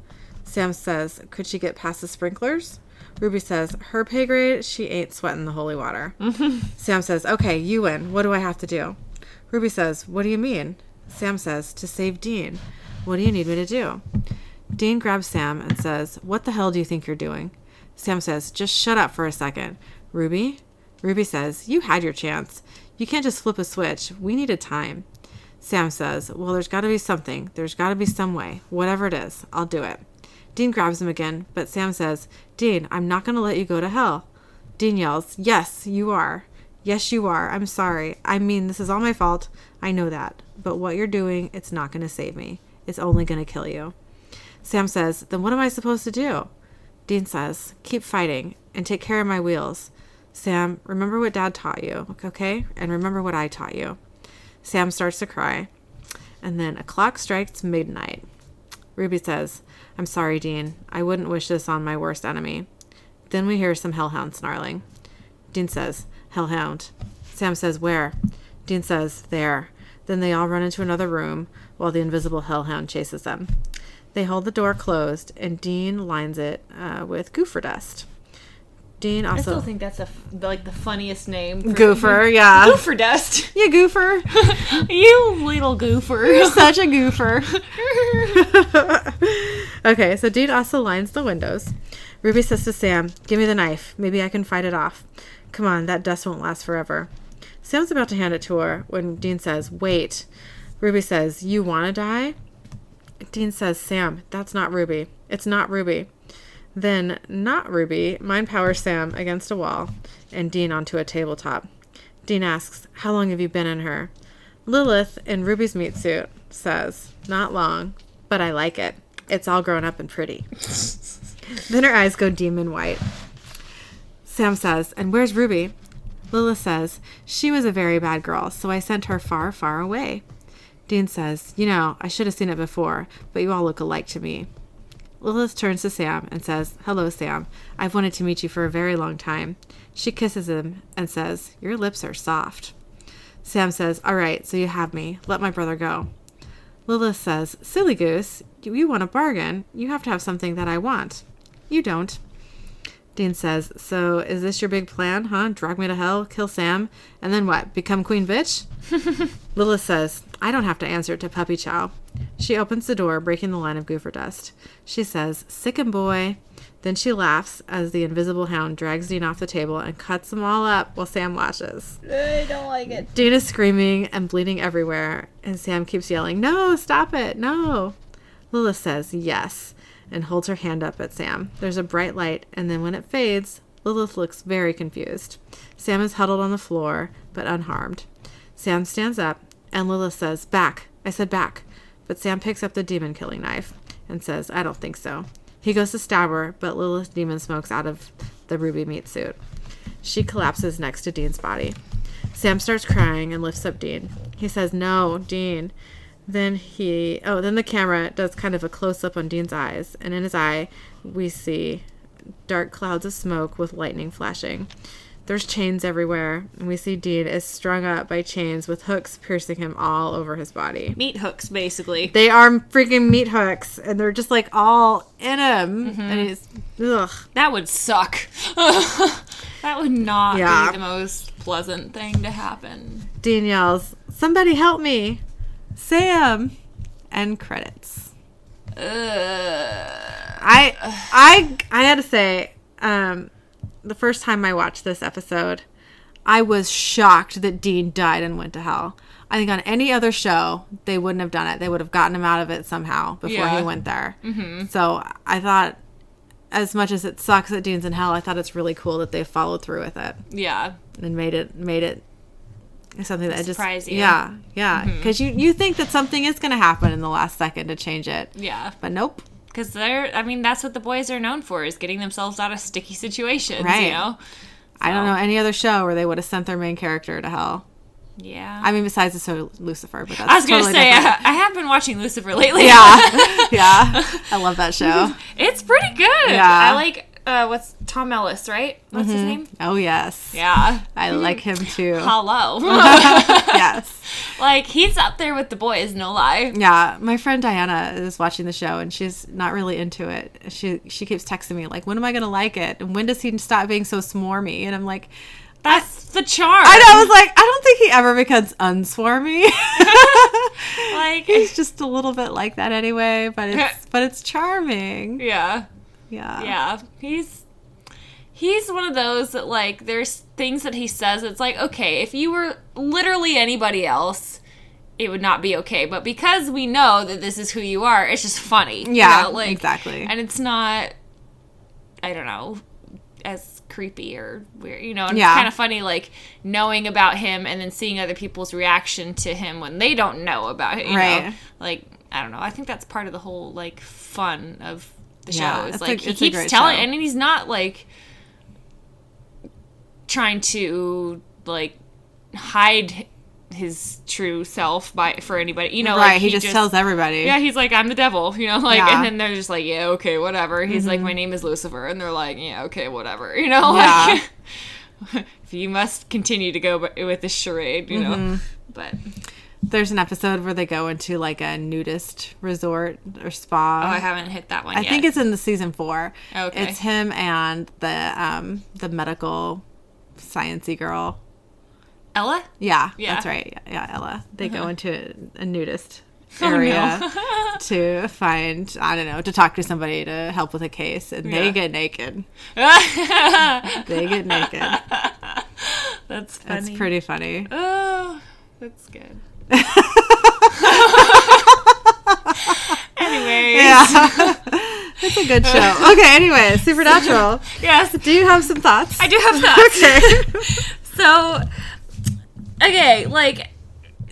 Sam says, "Could she get past the sprinklers?" Ruby says, "Her pay grade, she ain't sweating the holy water." Sam says, "Okay, you win. What do I have to do?" Ruby says, "What do you mean?" Sam says, "To save Dean. What do you need me to do?" Dean grabs Sam and says, "What the hell do you think you're doing?" Sam says, "Just shut up for a second. Ruby?" Ruby says, "You had your chance. You can't just flip a switch. We needed time." Sam says, "Well, there's got to be something. There's got to be some way. Whatever it is, I'll do it." Dean grabs him again, but Sam says, "Dean, I'm not going to let you go to hell." Dean yells, "Yes, you are. Yes, you are. I'm sorry. I mean, this is all my fault. I know that. But what you're doing, it's not going to save me. It's only going to kill you." Sam says, "Then what am I supposed to do?" Dean says, "Keep fighting and take care of my wheels. Sam, remember what Dad taught you, okay? And remember what I taught you." Sam starts to cry. And then a clock strikes midnight. Ruby says, "I'm sorry, Dean. I wouldn't wish this on my worst enemy." Then we hear some hellhound snarling. Dean says, "Hellhound." Sam says, "Where?" Dean says, "There." Then they all run into another room while the invisible hellhound chases them. They hold the door closed, and Dean lines it with goofer dust. Dean also... I still think that's the funniest name. For goofer, me. Yeah. Goofer dust. You goofer. You little goofer. You're such a goofer. Okay, so Dean also lines the windows. Ruby says to Sam, "Give me the knife. Maybe I can fight it off. Come on, that dust won't last forever." Sam's about to hand it to her when Dean says, "Wait." Ruby says, "You want to die?" Dean says, "Sam, that's not Ruby. It's not Ruby." Then, not Ruby, mind powers Sam against a wall and Dean onto a tabletop. Dean asks, "How long have you been in her?" Lilith, in Ruby's meat suit, says, "Not long, but I like it. It's all grown up and pretty." Then her eyes go demon white. Sam says, "And where's Ruby?" Lilith says, "She was a very bad girl, so I sent her far, far away." Dean says, "You know, I should have seen it before, but you all look alike to me." Lilith turns to Sam and says, "Hello, Sam. I've wanted to meet you for a very long time." She kisses him and says, "Your lips are soft." Sam says, "All right, so you have me. Let my brother go." Lilith says, "Silly goose, you want a bargain. You have to have something that I want. You don't." Dean says, "So is this your big plan, huh? Drag me to hell, kill Sam, and then what? Become queen bitch?" Lilith says, "I don't have to answer to Puppy Chow." She opens the door, breaking the line of goofer dust. She says, "Sickin' boy." Then she laughs as the invisible hound drags Dean off the table and cuts them all up while Sam watches. I don't like it. Dean is screaming and bleeding everywhere, and Sam keeps yelling, "No, stop it, no." Lilith says, "Yes," and holds her hand up at Sam. There's a bright light, and then when it fades, Lilith looks very confused. Sam is huddled on the floor, but unharmed. Sam stands up, and Lilith says, "Back. I said back." But Sam picks up the demon-killing knife and says, "I don't think so." He goes to stab her, but Lilith's demon smokes out of the Ruby meat suit. She collapses next to Dean's body. Sam starts crying and lifts up Dean. He says, "No, Dean." Then the camera does kind of a close-up on Dean's eyes, and in his eye, we see dark clouds of smoke with lightning flashing. There's chains everywhere, and we see Dean is strung up by chains with hooks piercing him all over his body. Meat hooks, basically. They are freaking meat hooks, and they're just, all in him. Mm-hmm. And he's, ugh. That would suck. That would not be the most pleasant thing to happen. Dean yells, "Somebody help me! Sam!" And credits. I had to say, the first time I watched this episode, I was shocked that Dean died and went to hell. I think on any other show, they wouldn't have done it. They would have gotten him out of it somehow before he went there. Mm-hmm. So I thought, as much as it sucks that Dean's in hell, I thought it's really cool that they followed through with it. Yeah. And made it something that surprise you. Yeah, yeah. Because mm-hmm. you think that something is going to happen in the last second to change it. Yeah. But nope. Because that's what the boys are known for, is getting themselves out of sticky situations, right. You know? So. I don't know any other show where they would have sent their main character to hell. Yeah. I mean, besides the show Lucifer, but that's I was going to totally say, I have been watching Lucifer lately. Yeah. Yeah. I love that show. It's pretty good. Yeah. I like... what's Tom Ellis, right? What's mm-hmm. his name? Oh, yes. Yeah. I like him, too. Hello. Yes. He's up there with the boys, no lie. Yeah. My friend Diana is watching the show, and she's not really into it. She keeps texting me, when am I going to like it? And when does he stop being so swarmy? And I'm like... That's the charm. I know. I was I don't think he ever becomes unswarmy. He's just a little bit like that anyway, but it's charming. Yeah. Yeah. Yeah. He's one of those that, there's things that he says. It's okay, if you were literally anybody else, it would not be okay. But because we know that this is who you are, it's just funny. Yeah, you know? Like, exactly. And it's not, I don't know, as creepy or weird, you know? And yeah. It's kind of funny, like, knowing about him and then seeing other people's reaction to him when they don't know about it, you right. know? Like, I don't know. I think that's part of the whole, like, fun of the show. Is, like, he keeps telling, and he's not, like, trying to, like, hide his true self by for anybody, you know, right, like he just tells everybody. Yeah, he's like, I'm the devil, you know, like, yeah. And then they're just like, yeah, okay, whatever. He's mm-hmm. like, my name is Lucifer, and they're like, yeah, okay, whatever, you know, yeah. Like, you must continue to go with this charade, you mm-hmm. know. But there's an episode where they go into like a nudist resort or spa. Oh, I haven't hit that one yet. I think it's in the season 4. Okay. It's him and the medical sciencey girl. Ella? Yeah, yeah, that's right. Yeah, Ella. They uh-huh. go into a nudist area to find, I don't know, to talk to somebody to help with a case, and yeah. they get naked. They get naked. That's funny. That's pretty funny. Oh, that's good. Anyways. Yeah. It's a good show. Okay, anyway, Supernatural. Yes. Do you have some thoughts? I do have thoughts. Okay. Okay, like,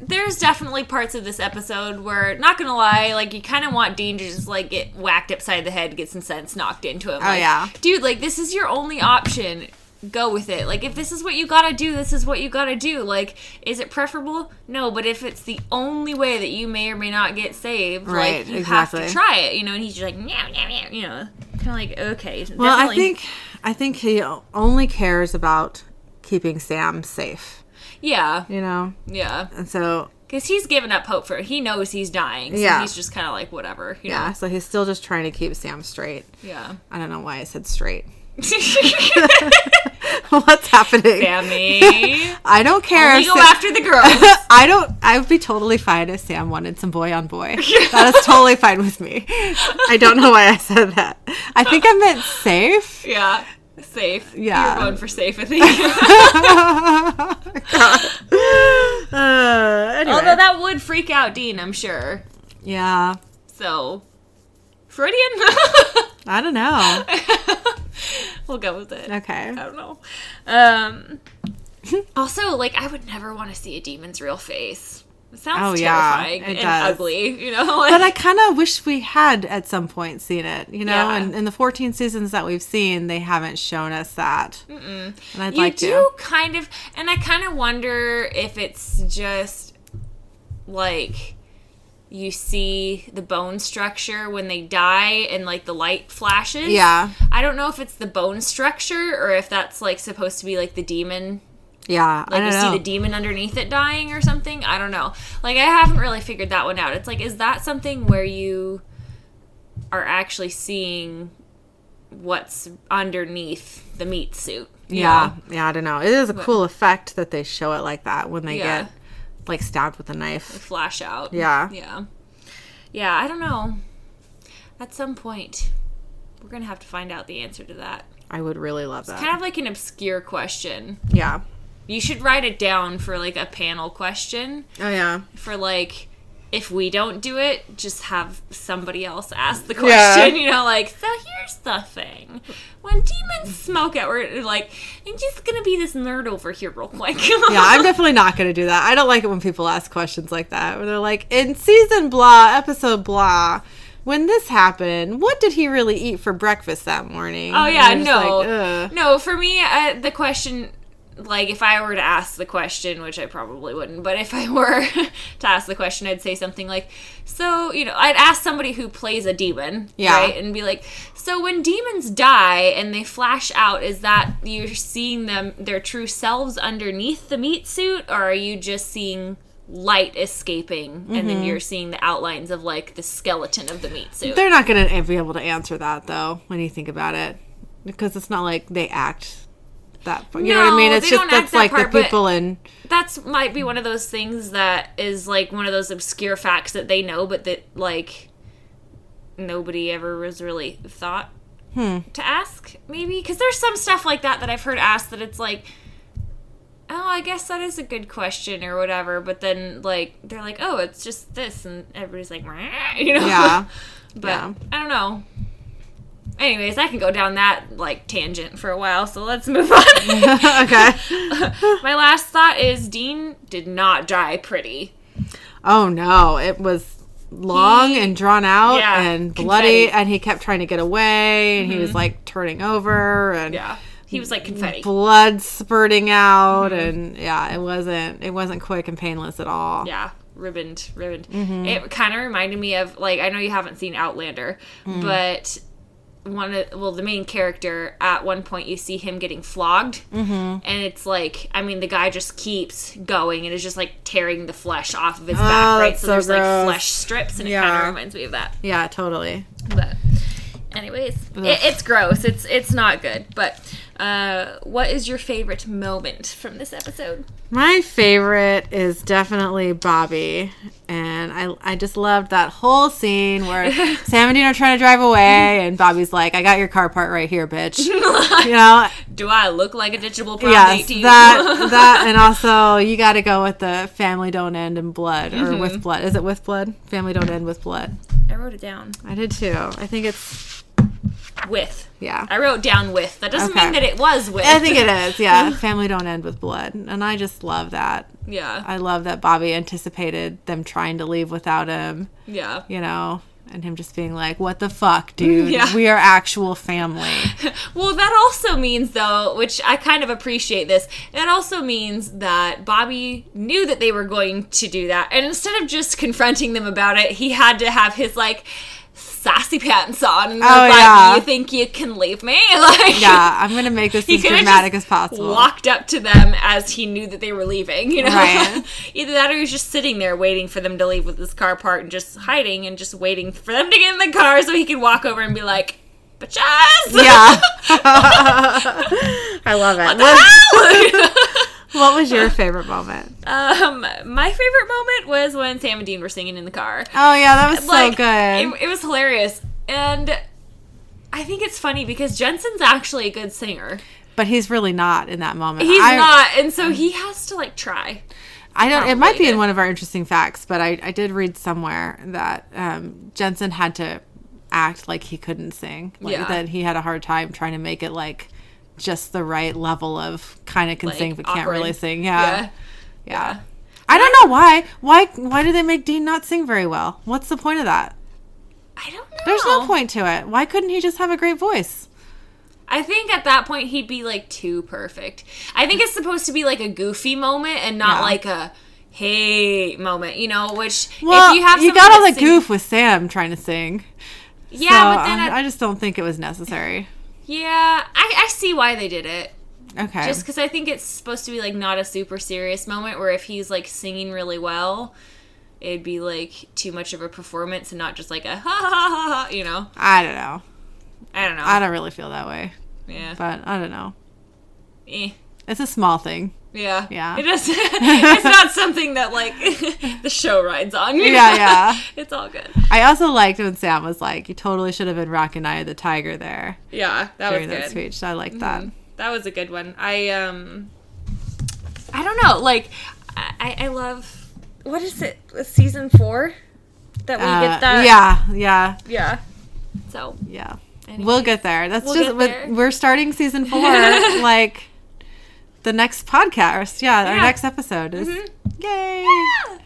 there's definitely parts of this episode where, not gonna lie, like, you kind of want Dean to just, like, get whacked upside the head, get some sense knocked into him. Oh, like, yeah. Dude, like, this is your only option. Go with it. Like, if this is what you gotta do, this is what you gotta do. Like, is it preferable? No, but if it's the only way that you may or may not get saved, right, like, you exactly. have to try it, you know? And he's just like, nah, nah, nah, you know? Kind of like, okay. Well, definitely. I think he only cares about keeping Sam safe. Yeah. You know? Yeah. And so... because he's given up hope for it. He knows he's dying. So yeah. He's just kind of like, whatever. You yeah. know? So he's still just trying to keep Sam straight. Yeah. I don't know why I said straight. What's happening? Sammy. I don't care. Only go after the girls. I would be totally fine if Sam wanted some boy on boy. That is totally fine with me. I don't know why I said that. I think I meant safe. Yeah. Safe. Yeah. You're going for safe, I think. Anyway. Although that would freak out Dean, I'm sure. Yeah. So, Freudian? I don't know. We'll go with it. Okay. I don't know. Also, like, I would never want to see a demon's real face. It sounds terrifying and does. Ugly, you know? Like, but I kind of wish we had at some point seen it, you know? Yeah. And in the 14 seasons that we've seen, they haven't shown us that. Mm-mm. And I'd like to. You do kind of, and I kind of wonder if it's just, like, you see the bone structure when they die and, like, the light flashes. Yeah. I don't know if it's the bone structure or if that's, like, supposed to be, like, the demon. Yeah, like, I don't know. See the demon underneath it dying or something? I don't know. Like, I haven't really figured that one out. It's like, is that something where you are actually seeing what's underneath the meat suit? Yeah, know? Yeah, I don't know. It is a cool effect that they show it like that when they get, like, stabbed with a knife. They flash out. Yeah. Yeah. Yeah, I don't know. At some point, we're going to have to find out the answer to that. I would really love that. It's kind of like an obscure question. Yeah. You should write it down for, like, a panel question. Oh, yeah. For, like, if we don't do it, just have somebody else ask the question. Yeah. You know, like, so here's the thing. When demons smoke out, we're like, I'm just going to be this nerd over here real quick. Yeah, I'm definitely not going to do that. I don't like it when people ask questions like that. Where they're like, in season blah, episode blah. When this happened, what did he really eat for breakfast that morning? Oh, yeah, no. Like, no, for me, the question... like, if I were to ask the question, which I probably wouldn't, but if I were to ask the question, I'd say something like, so, you know, I'd ask somebody who plays a demon, right? And be like, so when demons die and they flash out, is that you're seeing them, their true selves underneath the meat suit, or are you just seeing light escaping, and mm-hmm. then you're seeing the outlines of, like, the skeleton of the meat suit? They're not going to be able to answer that, though, when you think about it, because it's not like they act... that part. You know what I mean? It's just that's like part, the people in. That's might be one of those things that is like one of those obscure facts that they know, but that like nobody ever was really thought to ask. Maybe because there's some stuff like that I've heard asked that it's like oh, I guess that is a good question or whatever. But then, like, they're like, oh, it's just this. And everybody's like, you know? Yeah. But yeah. I don't know. Anyways, I can go down that, like, tangent for a while, so let's move on. Okay. My last thought is Dean did not die pretty. Oh, no. It was long and drawn out and bloody, confetti. And he kept trying to get away, and he was, like, turning over, and he was, like, confetti. Blood spurting out, and, yeah, it wasn't quick and painless at all. Yeah. Ribboned. Mm-hmm. It kind of reminded me of, like, I know you haven't seen Outlander, but... the main character, at one point you see him getting flogged, and it's like, I mean, the guy just keeps going and is just like tearing the flesh off of his back, right? So there's like flesh strips, and it kind of reminds me of that. Yeah, totally. But anyways, it's gross. It's not good. But what is your favorite moment from this episode? My favorite is definitely Bobby. And I just loved that whole scene where Sam and Dean are trying to drive away, and Bobby's like, I got your car part right here, bitch. You know? Do I look like a ditchable prom date to you? that, and also you got to go with the family don't end in blood, or with blood. Is it with blood? Family don't end with blood. I wrote it down. I did too. I think it's with. Yeah. I wrote down with. That doesn't mean that it was with. I think it is, yeah. Family don't end with blood. And I just love that. Yeah. I love that Bobby anticipated them trying to leave without him. Yeah. You know, and him just being like, what the fuck, dude? Yeah. We are actual family. Well, that also means, though, which I kind of appreciate this, that also means that Bobby knew that they were going to do that. And instead of just confronting them about it, he had to have his, like, sassy pants on, and you think you can leave me? Like, yeah, I'm gonna make this as dramatic as possible. Walked up to them as he knew that they were leaving, you know. Right. Either that, or he was just sitting there waiting for them to leave with his car part, and just hiding, and just waiting for them to get in the car so he could walk over and be like, "Bitches!" Yeah, I love it. What the hell? What was your favorite moment? My favorite moment was when Sam and Dean were singing in the car. Oh, yeah, that was so good. It was hilarious. And I think it's funny because Jensen's actually a good singer. But he's really not in that moment. He's not. And so he has to, like, try. I don't. It might be in one of our interesting facts, but I did read somewhere that Jensen had to act like he couldn't sing. Like, that he had a hard time trying to make it, like... just the right level of kind of can like, sing but can't awkward. Really sing. Yeah. I don't know why. Why do they make Dean not sing very well? What's the point of that? I don't know. There's no point to it. Why couldn't he just have a great voice? I think at that point he'd be like too perfect. I think it's supposed to be like a goofy moment and not like a hey moment, you know, which if you have you got all the goof with Sam trying to sing. Yeah, so but then I just don't think it was necessary. Yeah, I see why they did it. Okay. Just because I think it's supposed to be, like, not a super serious moment where if he's, like, singing really well, it'd be, like, too much of a performance and not just, like, a ha-ha-ha-ha, you know? I don't know. I don't really feel that way. Yeah. But I don't know. It's a small thing. Yeah. Yeah. It's not something that, like, the show rides on. You know? Yeah. It's all good. I also liked when Sam was like, you totally should have been rocking Eye of the Tiger there. Yeah, that was good. During that speech. I liked that. That was a good one. I don't know. Like, I love, what is it, season 4? That we get that? Yeah. So. Yeah. Anyways. We'll get there. We're starting season 4, like... The next podcast, our next episode is, yay! Yeah.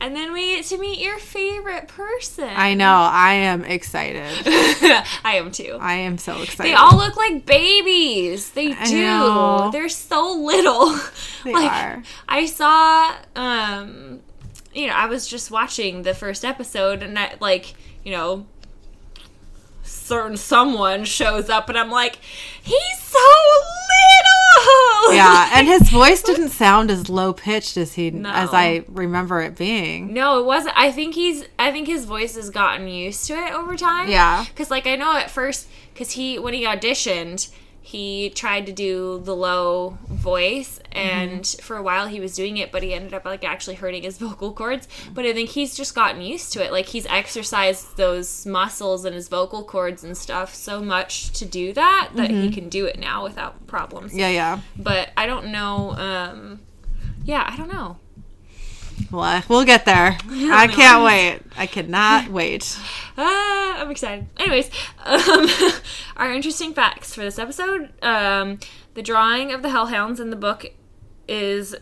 And then we get to meet your favorite person. I know, I am excited. I am too. I am so excited. They all look like babies. They do. They're so little. They are. I saw, I was just watching the first episode, and I, like, you know, certain someone shows up, and I'm like, he's so little. Yeah, and his voice didn't sound as low pitched as I remember it being. No, it wasn't. I think his voice has gotten used to it over time. Yeah, because like I know at first, because when he auditioned, he tried to do the low voice, and for a while he was doing it, but he ended up, like, actually hurting his vocal cords. But I think he's just gotten used to it. Like, he's exercised those muscles and his vocal cords and stuff so much to do that, that he can do it now without problems. Yeah, yeah. But I don't know, I don't know. Well, we'll get there. I can't wait. I cannot wait. I'm excited. Anyways, our interesting facts for this episode. The drawing of the hellhounds in the book is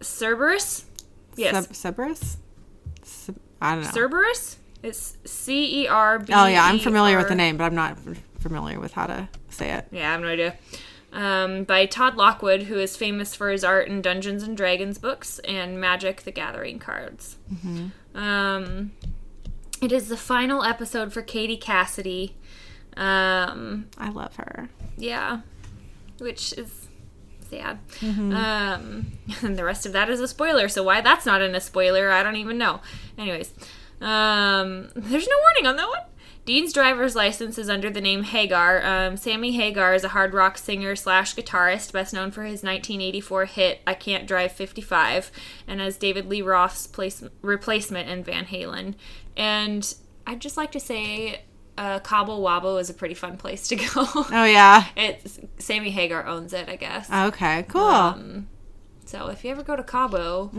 Cerberus. Yes. Cerberus? I don't know. Cerberus? It's C-E-R-B. Oh, yeah. I'm familiar with the name, but I'm not familiar with how to say it. Yeah, I have no idea. By Todd Lockwood, who is famous for his art in Dungeons and Dragons books and Magic the Gathering cards. Mm-hmm. It is the final episode for Katie Cassidy. I love her. Yeah, which is sad. Mm-hmm. And the rest of that is a spoiler, so why that's not in a spoiler, I don't even know. Anyways, there's no warning on that one. Dean's driver's license is under the name Hagar. Sammy Hagar is a hard rock singer/guitarist, best known for his 1984 hit, I Can't Drive 55, and as David Lee Roth's replacement in Van Halen. And I'd just like to say Cabo Wabo is a pretty fun place to go. Oh, yeah. Sammy Hagar owns it, I guess. Okay, cool. So if you ever go to Cabo,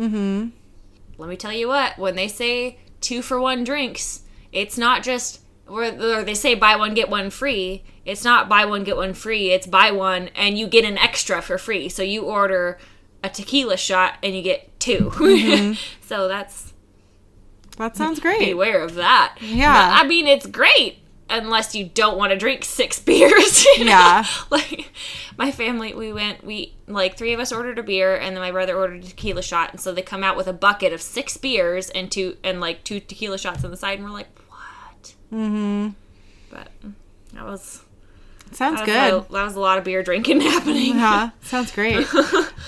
let me tell you what, when they say 2-for-1 drinks, it's not just... Or they say buy one, get one free. It's not buy one, get one free. It's buy one, and you get an extra for free. So you order a tequila shot, and you get 2. Mm-hmm. So That sounds great. Beware of that. Yeah. But, I mean, it's great unless you don't want to drink 6 beers. You know? Yeah. Like, my family, we 3 of us ordered a beer, and then my brother ordered a tequila shot. And so they come out with a bucket of 6 beers and 2 tequila shots on the side, and we're like, but that was... Sounds good. That was a lot of beer drinking happening. Yeah, sounds great.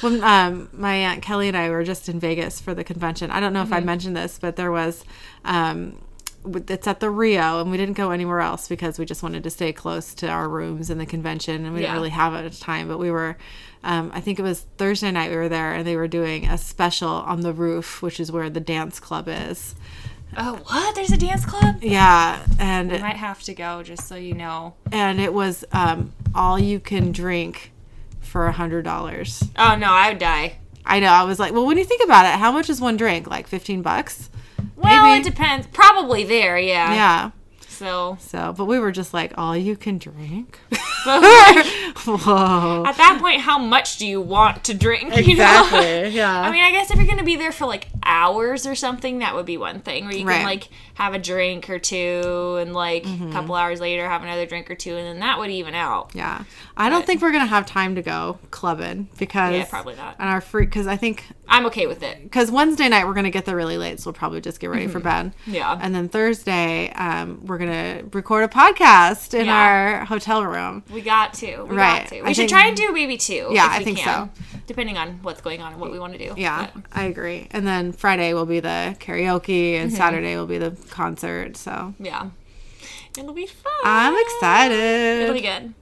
When my Aunt Kelly and I were just in Vegas for the convention. I don't know if I mentioned this, but there was... it's at the Rio, and we didn't go anywhere else because we just wanted to stay close to our rooms in the convention, and we didn't really have it at the time, but we were... I think it was Thursday night we were there, and they were doing a special on the roof, which is where the dance club is. Oh, what? There's a dance club? Yeah. And you might have to go, just so you know. And it was all you can drink for $100. Oh, no, I would die. I know. I was like, well, when you think about it, how much is one drink? Like $15? Well, maybe. It depends. Probably there, yeah. Yeah. So, but we were just like, all you can drink? Whoa. At that point, how much do you want to drink? Exactly, you know? Yeah. I mean, I guess if you're going to be there for, like, hours or something, that would be one thing. Where you can, like, have a drink or two and, like, a couple hours later have another drink or two, and then that would even out. Yeah. I don't think we're going to have time to go clubbing because... Yeah, probably not. And because I think... I'm okay with it. Because Wednesday night, we're going to get there really late, so we'll probably just get ready for bed. Yeah. And then Thursday, we're going to record a podcast in our hotel room. We got to. We got to. We should try and do maybe 2. Yeah, I think so. Depending on what's going on and what we want to do. Yeah, but. I agree. And then Friday will be the karaoke, and Saturday will be the concert, so. Yeah. It'll be fun. I'm excited. It'll be good.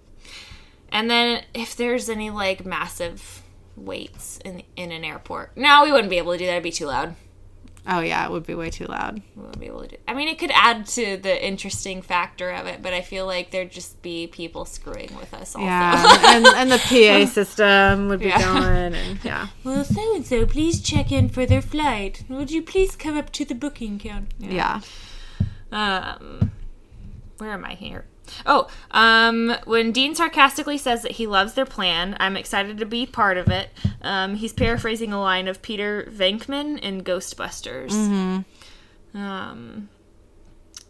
And then if there's any, like, massive... weights in an airport. No, we wouldn't be able to do that. It'd be too loud. Oh, yeah. It would be way too loud. We wouldn't be able to do it. I mean, it could add to the interesting factor of it, but I feel like there'd just be people screwing with us also. Yeah, and the PA system would be going. And, yeah. Well, so-and-so, please check in for their flight. Would you please come up to the booking counter? Yeah. Where am I here? Oh, when Dean sarcastically says that he loves their plan, I'm excited to be part of it. He's paraphrasing a line of Peter Venkman in Ghostbusters. Mm-hmm.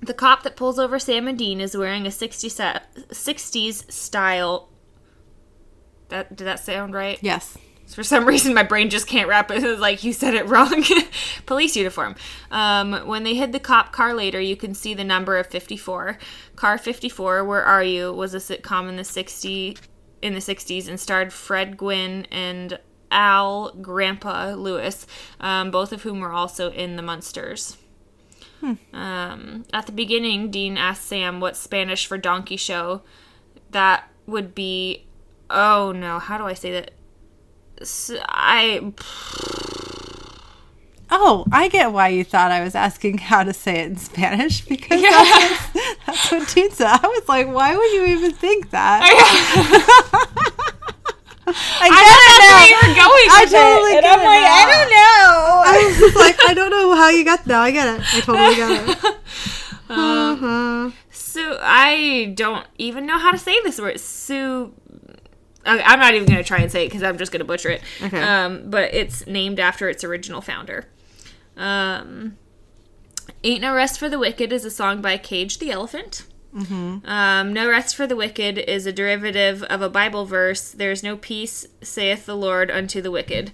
The cop that pulls over Sam and Dean is wearing a 60s style... Did that sound right? Yes. For some reason, my brain just can't wrap it. It's like, you said it wrong. Police uniform. When they hid the cop car later, you can see the number of 54. Car 54, Where Are You, was a sitcom in the 60s and starred Fred Gwynn and Al Grandpa Lewis, both of whom were also in The Munsters. At the beginning, Dean asked Sam what's Spanish for donkey show. That would be Oh no, how do I say that? Oh, I get why you thought I was asking how to say it in Spanish, because that's what Tune said. I was like, why would you even think that? I get it now. I totally get it. I'm like, I don't know. I was just like, I don't know how you got there. I get it. I totally got it. So I don't even know how to say this word. Okay, I'm not even going to try and say it because I'm just going to butcher it. Okay. But it's named after its original founder. Ain't No Rest for the Wicked is a song by Cage the Elephant. Mm-hmm. No Rest for the Wicked is a derivative of a Bible verse, There's no peace, saith the Lord, unto the wicked,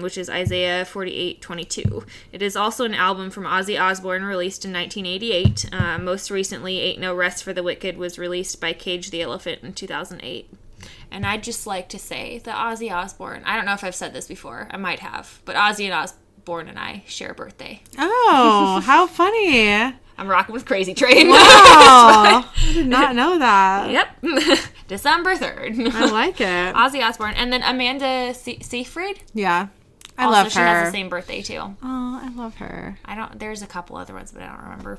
which is Isaiah 48:22. It is also an album from Ozzy Osbourne released in 1988. Most recently, Ain't No Rest for the Wicked was released by Cage the Elephant in 2008. And I'd just like to say that Ozzy Osbourne, I don't know if I've said this before, I might have, but Ozzy and Osbourne and I share a birthday. Oh, how funny. I'm rocking with Crazy Train. Wow. I did not know that. Yep. December 3rd. I like it. Ozzy Osbourne. And then Amanda Seyfried. Yeah. I also love her. She has the same birthday, too. Oh, I love her. There's a couple other ones, but I don't remember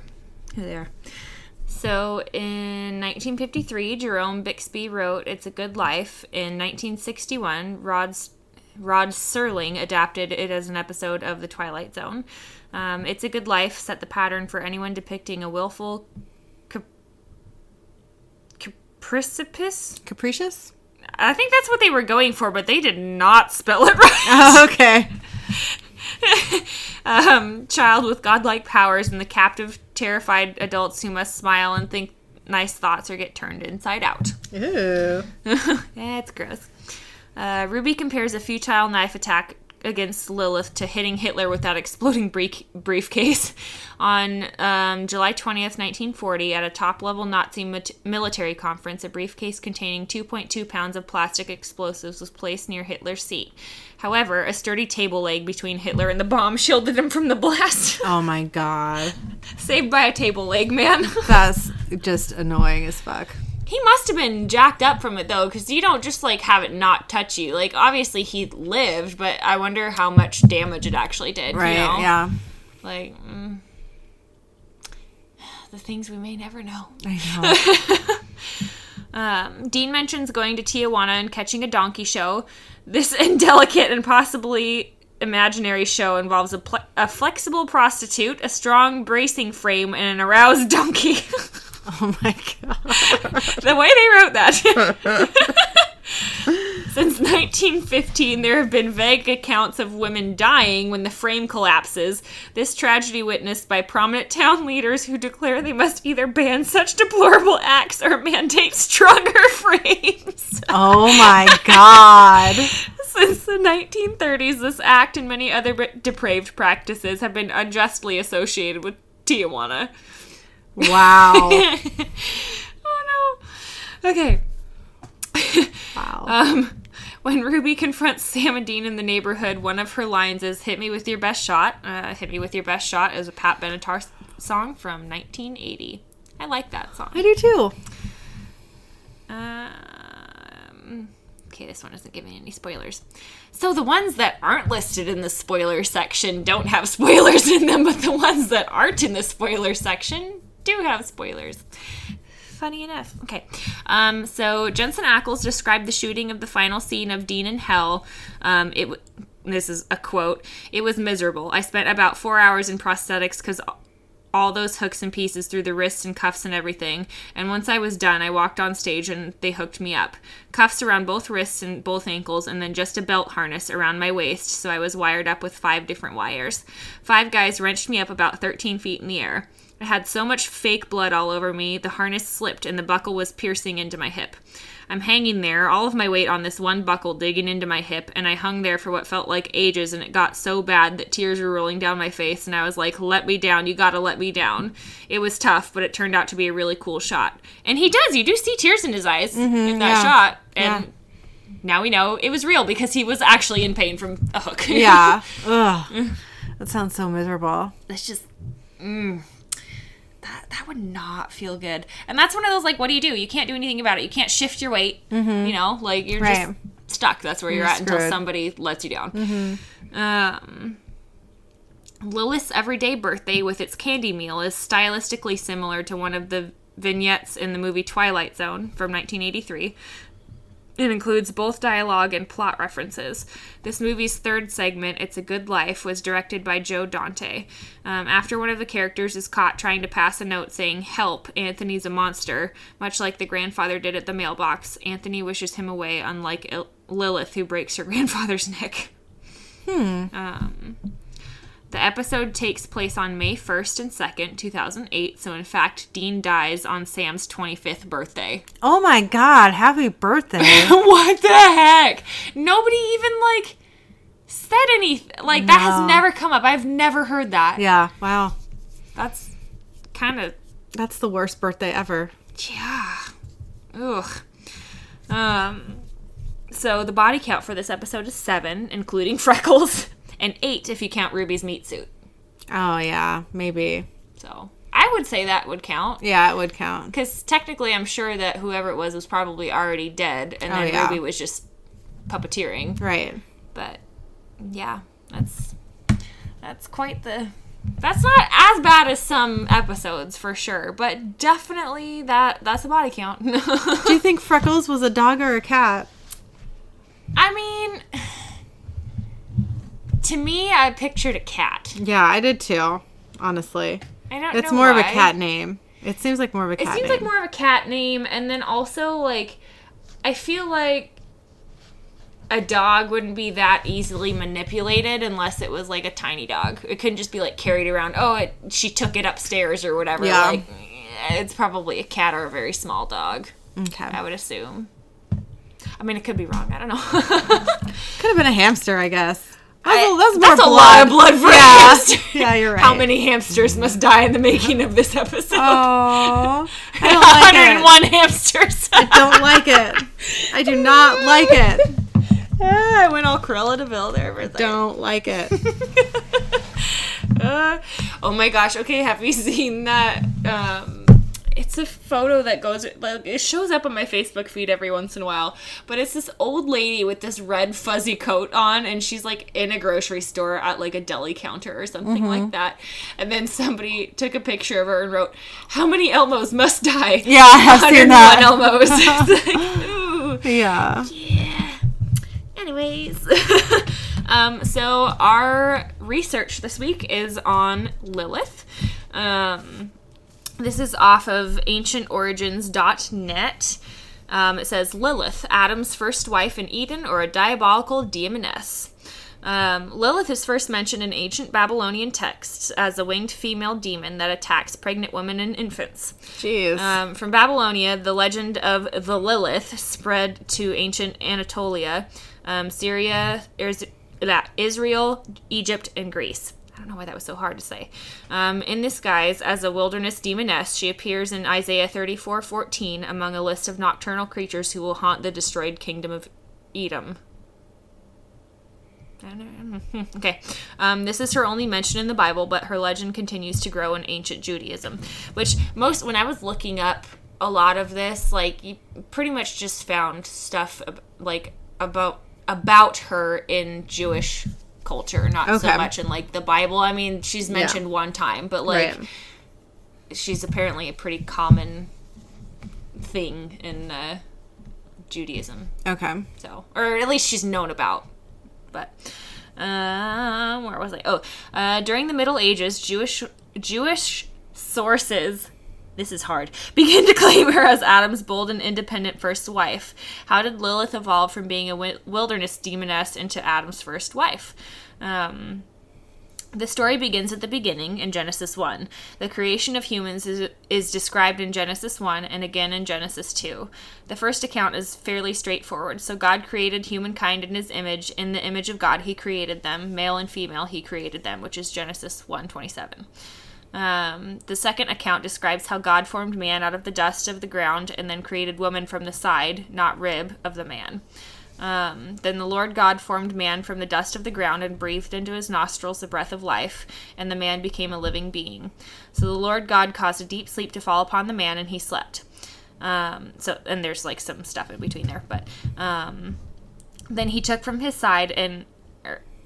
who they are. So, in 1953, Jerome Bixby wrote It's a Good Life. In 1961, Rod Serling adapted it as an episode of The Twilight Zone. It's a Good Life set the pattern for anyone depicting a willful, capricious? I think that's what they were going for, but they did not spell it right. Oh, okay. Child with godlike powers and the captive, terrified adults who must smile and think nice thoughts or get turned inside out. Ew. Yeah, it's gross. Ruby compares a futile knife attack against Lilith to hitting Hitler with that exploding briefcase on July 20th, 1940, at a top-level Nazi military conference. A briefcase containing 2.2 pounds of plastic explosives was placed near Hitler's seat. However, a sturdy table leg between Hitler and the bomb shielded him from the blast. Oh my god! Saved by a table leg, man. That's just annoying as fuck. He must have been jacked up from it, though, because you don't just, like, have it not touch you. Like, obviously he lived, but I wonder how much damage it actually did, right, you know? Yeah. Like, the things we may never know. I know. Dean mentions going to Tijuana and catching a donkey show. This indelicate and possibly imaginary show involves a flexible prostitute, a strong bracing frame, and an aroused donkey. Oh my god. The way they wrote that. Since 1915, there have been vague accounts of women dying when the frame collapses. This tragedy witnessed by prominent town leaders who declare they must either ban such deplorable acts or mandate stronger frames. Oh my god. Since the 1930s, this act and many other depraved practices have been unjustly associated with Tijuana. Wow. Oh, no. Okay. Wow. When Ruby confronts Sam and Dean in the neighborhood, one of her lines is, "Hit me with your best shot." "Hit me with your best shot" is a Pat Benatar song from 1980. I like that song. I do, too. Okay, this one isn't giving any spoilers. So the ones that aren't listed in the spoiler section don't have spoilers in them, but the ones that aren't in the spoiler section do have spoilers. Funny enough. Okay. So Jensen Ackles described the shooting of the final scene of Dean in Hell. This is a quote. "It was miserable. I spent about 4 hours in prosthetics because all those hooks and pieces through the wrists and cuffs and everything. And once I was done, I walked on stage and they hooked me up. Cuffs around both wrists and both ankles, and then just a belt harness around my waist, so I was wired up with 5 different wires. 5 guys wrenched me up about 13 feet in the air. I had so much fake blood all over me, the harness slipped and the buckle was piercing into my hip. I'm hanging there, all of my weight on this one buckle digging into my hip, and I hung there for what felt like ages, and it got so bad that tears were rolling down my face, and I was like, let me down, you gotta let me down. It was tough, but it turned out to be a really cool shot." And you do see tears in his eyes in that shot. And now we know it was real because he was actually in pain from a hook. Yeah. Ugh. That sounds so miserable. That's just... that would not feel good. And that's one of those, like, what do you do? You can't do anything about it. You can't shift your weight. Mm-hmm. You know, like, you're right. just stuck. That's where you're at screwed. Until somebody lets you down. Mm-hmm. Lilith's everyday birthday with its candy meal is stylistically similar to one of the vignettes in the movie Twilight Zone from 1983. It includes both dialogue and plot references. This movie's third segment, It's a Good Life, was directed by Joe Dante. After one of the characters is caught trying to pass a note saying, "Help, Anthony's a monster," much like the grandfather did at the mailbox, Anthony wishes him away, unlike Lilith, who breaks her grandfather's neck. The episode takes place on May 1st and 2nd, 2008, so in fact, Dean dies on Sam's 25th birthday. Oh my god, happy birthday. What the heck? Nobody even, like, said anything. Like, that has never come up. I've never heard that. Yeah, wow. That's kind of... That's the worst birthday ever. Yeah. Ugh. So the body count for this episode is 7, including Freckles. And 8 if you count Ruby's meat suit. Oh, yeah. Maybe. So, I would say that would count. Yeah, it would count. Because technically, I'm sure that whoever it was probably already dead. And then Ruby was just puppeteering. Right. But, yeah. That's quite the... That's not as bad as some episodes, for sure. But definitely, that's a body count. Do you think Freckles was a dog or a cat? I mean... To me, I pictured a cat. Yeah, I did too, honestly. I don't know why. It's more of a cat name. It seems like more of a cat name. It seems like more of a cat name, and then also, like, I feel like a dog wouldn't be that easily manipulated unless it was, like, a tiny dog. It couldn't just be, like, carried around, she took it upstairs or whatever. Yeah. Like, it's probably a cat or a very small dog. Okay. I would assume. I mean, it could be wrong. I don't know. Could have been a hamster, I guess. That's a lot of blood for a hamster. Yeah, you're right. How many hamsters must die in the making of this episode? Oh, I don't like 101 it. Hamsters. I don't like it. I do not like it. I went all Cruella de Vil there. I don't like it. Oh my gosh. Okay, have you seen that? It's a photo that goes, like, it shows up on my Facebook feed every once in a while, but it's this old lady with this red fuzzy coat on, and she's, like, in a grocery store at, like, a deli counter or something like that, and then somebody took a picture of her and wrote, "How many Elmos must die?" Yeah, I have seen that. 101 Elmos. It's like, ooh. Yeah. Yeah. Anyways. So our research this week is on Lilith. This is off of ancientorigins.net. It says, Lilith, Adam's first wife in Eden, or a diabolical demoness. Lilith is first mentioned in ancient Babylonian texts as a winged female demon that attacks pregnant women and infants. Jeez. From Babylonia, the legend of the Lilith spread to ancient Anatolia, Syria, Israel, Egypt, and Greece. I don't know why that was so hard to say. In disguise as a wilderness demoness, she appears in Isaiah 34:14 among a list of nocturnal creatures who will haunt the destroyed kingdom of Edom. Okay. This is her only mention in the Bible, but her legend continues to grow in ancient Judaism, which when I was looking up a lot of this, like, you pretty much just found stuff, like, about her in Jewish culture, not so much in, like, the Bible. I mean, she's mentioned one time, but, like, she's apparently a pretty common thing in Judaism. Okay. So, or at least she's known about. But, where was I? During the Middle Ages, Jewish sources... This is hard. Begin to claim her as Adam's bold and independent first wife. How did Lilith evolve from being a wilderness demoness into Adam's first wife? The story begins at the beginning in Genesis 1. The creation of humans is described in Genesis 1 and again in Genesis 2. The first account is fairly straightforward. So God created humankind in his image. In the image of God, he created them. Male and female, he created them, which is Genesis 1:27. The second account describes how God formed man out of the dust of the ground and then created woman from the side, not rib, of the man. Then the Lord God formed man from the dust of the ground and breathed into his nostrils the breath of life, and the man became a living being. So the Lord God caused a deep sleep to fall upon the man, and he slept. And there's like some stuff in between there, but, then he took from his side and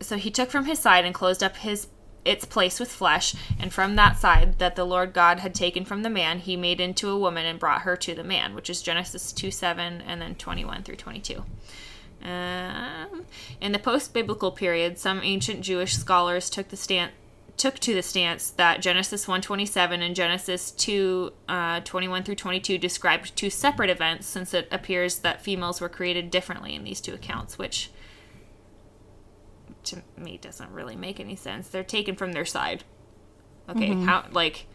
closed up its place with flesh, and from that side that the Lord God had taken from the man, he made into a woman and brought her to the man, which is Genesis 2:7 and then 21 through 22. In the post-biblical period, some ancient Jewish scholars took to the stance that Genesis 1:27 and Genesis 2:21 through 22 described two separate events, since it appears that females were created differently in these two accounts, which to me doesn't really make any sense. They're taken from their side. Okay, mm-hmm. How, like,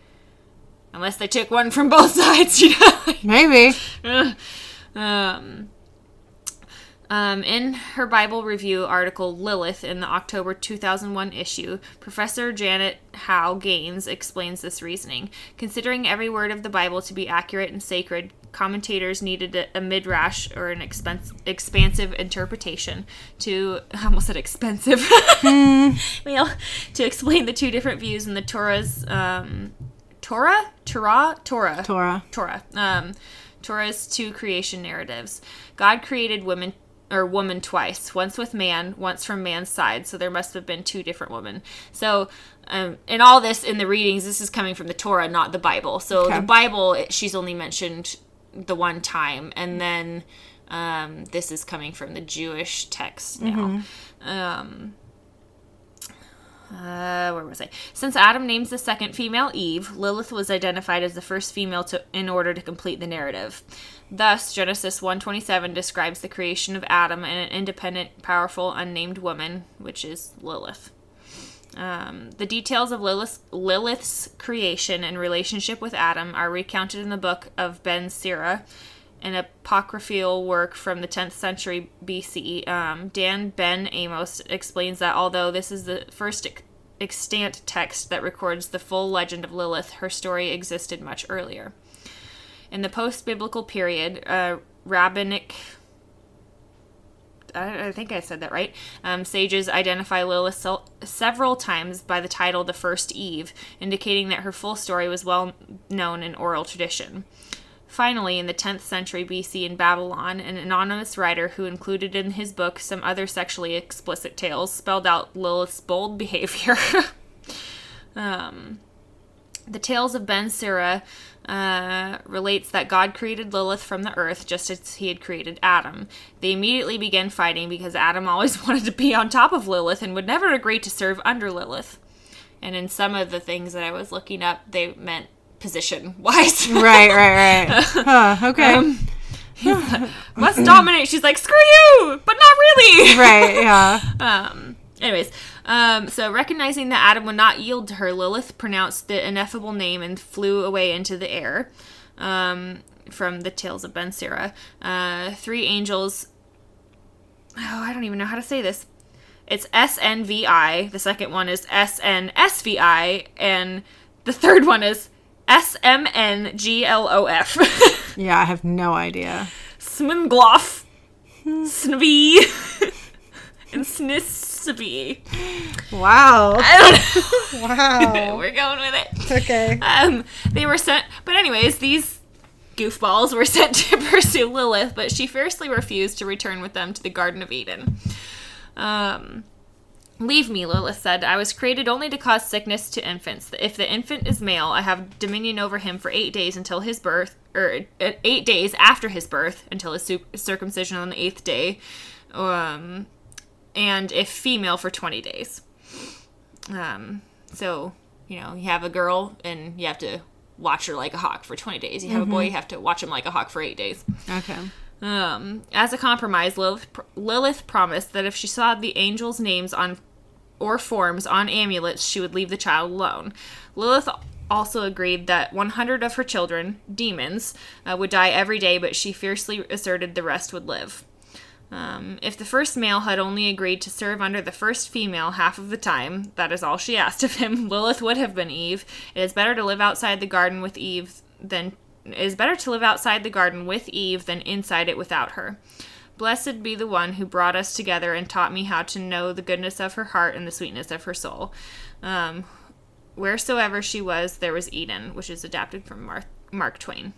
unless they took one from both sides, you know? Maybe. In her Bible review article, Lilith, in the October 2001 issue, Professor Janet Howe Gaines explains this reasoning. Considering every word of the Bible to be accurate and sacred, commentators needed a midrash or an expansive interpretation to explain the two different views in the Torah's two creation narratives. God created woman twice, once with man, once from man's side, so there must have been two different women. So, in all this, in the readings, this is coming from the Torah, not the Bible. So, okay. The Bible, she's only mentioned the one time, and then this is coming from the Jewish text now. Mm-hmm. Where was I? Since Adam names the second female Eve, Lilith was identified as the first female in order to complete the narrative. Thus, Genesis 1:27 describes the creation of Adam and an independent, powerful, unnamed woman, which is Lilith. The details of Lilith's creation and relationship with Adam are recounted in the book of Ben Sira, an apocryphal work from the 10th century BCE. Dan Ben Amos explains that although this is the first extant text that records the full legend of Lilith, her story existed much earlier. In the post-biblical period, I think I said that right. Sages identify Lilith several times by the title The First Eve, indicating that her full story was well known in oral tradition. Finally, in the 10th century BC in Babylon, an anonymous writer who included in his book some other sexually explicit tales spelled out Lilith's bold behavior. The tales of Ben Sira relates that God created Lilith from the earth just as he had created Adam. They immediately began fighting because Adam always wanted to be on top of Lilith and would never agree to serve under Lilith. And in some of the things that I was looking up, they meant position-wise. Right. Huh, okay. Let's dominate. She's like, screw you, but not really. Right, yeah. So recognizing that Adam would not yield to her, Lilith pronounced the ineffable name and flew away into the air, from the tales of Ben Sira. Three angels... Oh, I don't even know how to say this. It's SNVI. The second one is SNSVI. And... the third one is SMNGLOF. Yeah, I have no idea. Smunglof, Snvee, and Snisvee. Wow. I don't know. Wow. We're going with it. It's okay. They were sent, but anyways, these goofballs were sent to pursue Lilith, but she fiercely refused to return with them to the Garden of Eden. Leave me, Lilith said. I was created only to cause sickness to infants. If the infant is male, I have dominion over him for 8 days until his birth, or 8 days after his birth, until his circumcision on the 8th day, and if female, for 20 days. So, you know, you have a girl, and you have to watch her like a hawk for 20 days. You have a boy, you have to watch him like a hawk for 8 days. Okay. As a compromise, Lilith promised that if she saw the angels' names on or forms on amulets, she would leave the child alone. Lilith also agreed that 100 of her children, demons, would die every day, but she fiercely asserted the rest would live. If the first male had only agreed to serve under the first female half of the time, that is all she asked of him, Lilith would have been Eve. It is better to live outside the garden with Eve than inside it without her. Blessed be the one who brought us together and taught me how to know the goodness of her heart and the sweetness of her soul. Wheresoever she was, there was Eden, which is adapted from Mark Twain.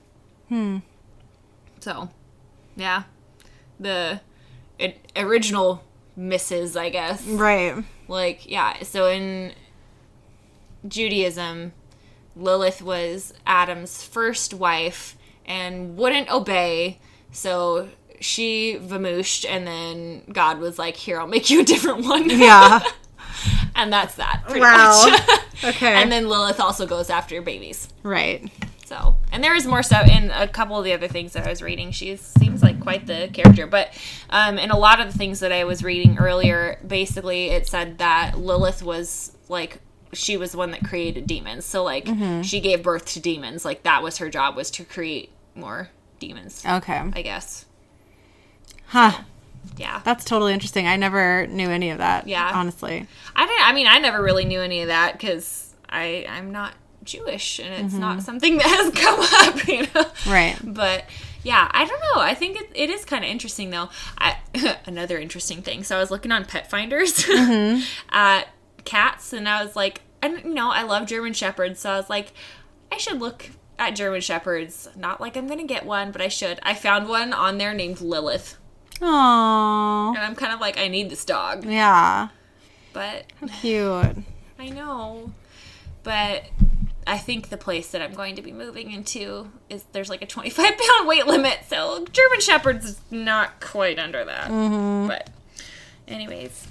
So, yeah. The original Mrs., I guess. Right. Like, yeah. So in Judaism, Lilith was Adam's first wife and wouldn't obey, so she vamooshed, and then God was like, here, I'll make you a different one. Yeah. And that's that, pretty much. Okay. And then Lilith also goes after babies. Right. So, and there is more stuff in a couple of the other things that I was reading. She seems like quite the character. But in a lot of the things that I was reading earlier, basically it said that Lilith was, like, she was the one that created demons. So, like, she gave birth to demons. Like, that was her job, was to create more demons. Okay. I guess. Huh. Yeah. That's totally interesting. I never knew any of that. Yeah. Honestly. I never really knew any of that because I'm not Jewish and it's not something that has come up, you know? Right. But, yeah, I don't know. I think it is kind of interesting, though. Another interesting thing. So I was looking on Pet Finders at cats, and I was like, I love German Shepherds, so I was like, I should look at German Shepherds. Not like I'm going to get one, but I should. I found one on there named Lilith. Aww. And I'm kind of like, I need this dog. Yeah. But. How cute. I know. But I think the place that I'm going to be moving into is there's like a 25-pound weight limit, so German Shepherd's not quite under that. Mm-hmm. But anyways.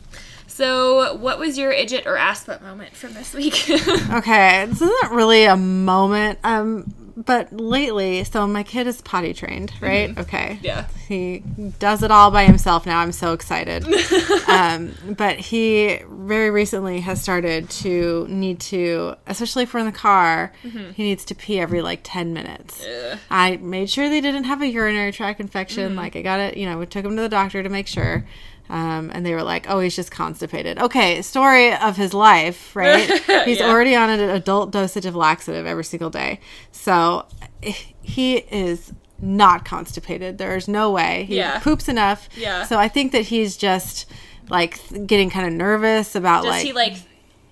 So, what was your Idgit or Assbutt moment from this week? Okay, this isn't really a moment, but lately, so my kid is potty trained, right? Mm-hmm. Okay. Yeah. He does it all by himself now. I'm so excited. But he very recently has started to need to, especially if we're in the car, he needs to pee every, like, 10 minutes. Ugh. I made sure they didn't have a urinary tract infection. Mm-hmm. Like, I got it, we took him to the doctor to make sure. And they were like, oh, he's just constipated. Okay, story of his life, right? He's already on an adult dosage of laxative every single day. So he is not constipated. There's no way. He poops enough. Yeah. So I think that he's just, like, getting kind of nervous about, does like... he, like...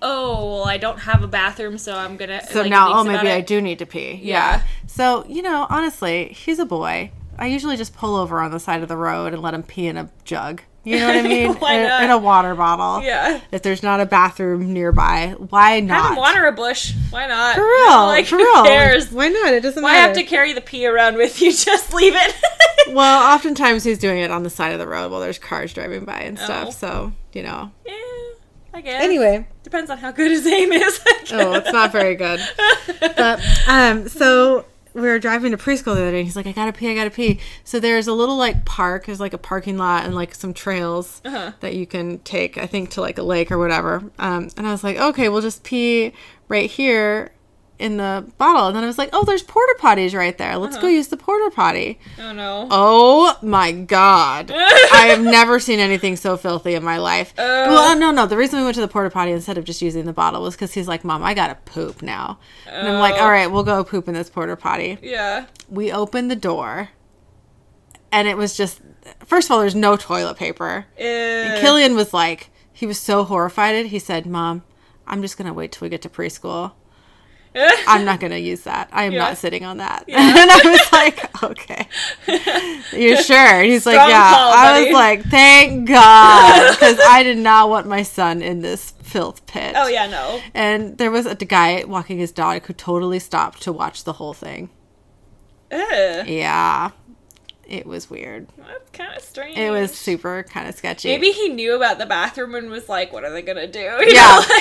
oh, well, I don't have a bathroom, so I'm going to... so like, now, oh, maybe I do need to pee. Yeah. So, honestly, he's a boy. I usually just pull over on the side of the road and let him pee in a jug. You know what I mean? Why not? In a water bottle. Yeah. If there's not a bathroom nearby, why not? Have him water a bush. Why not? For real. For real. Who cares? Why not? It doesn't matter. Why have to carry the pee around with you? Just leave it. Well, oftentimes he's doing it on the side of the road while there's cars driving by and stuff. So, Yeah, I guess. Anyway. Depends on how good his aim is. Oh, it's not very good. But, so... we were driving to preschool the other day, and he's like, I gotta pee. So there's a little, like, park. There's, like, a parking lot and, like, some trails that you can take, I think, to, like, a lake or whatever. And I was like, okay, we'll just pee right here in the bottle. And then I was like, oh, there's porta potties right there. Let's go use the porta potty. Oh, no. Oh, my God. I have never seen anything so filthy in my life. Well, no. The reason we went to the porta potty instead of just using the bottle was because he's like, Mom, I gotta poop now. And I'm like, all right, we'll go poop in this porta potty. Yeah. We opened the door, and it was just, first of all, there's no toilet paper. And Killian was like, he was so horrified. He said, Mom, I'm just gonna wait till we get to preschool. I'm not going to use that. I am not sitting on that. Yeah. And I was like, okay. You're sure? He's strong like, yeah. Call, I was like, thank God. Because I did not want my son in this filth pit. Oh, yeah, no. And there was a guy walking his dog who totally stopped to watch the whole thing. Ew. Yeah. It was weird. That's kind of strange. It was super kind of sketchy. Maybe he knew about the bathroom and was like, what are they going to do?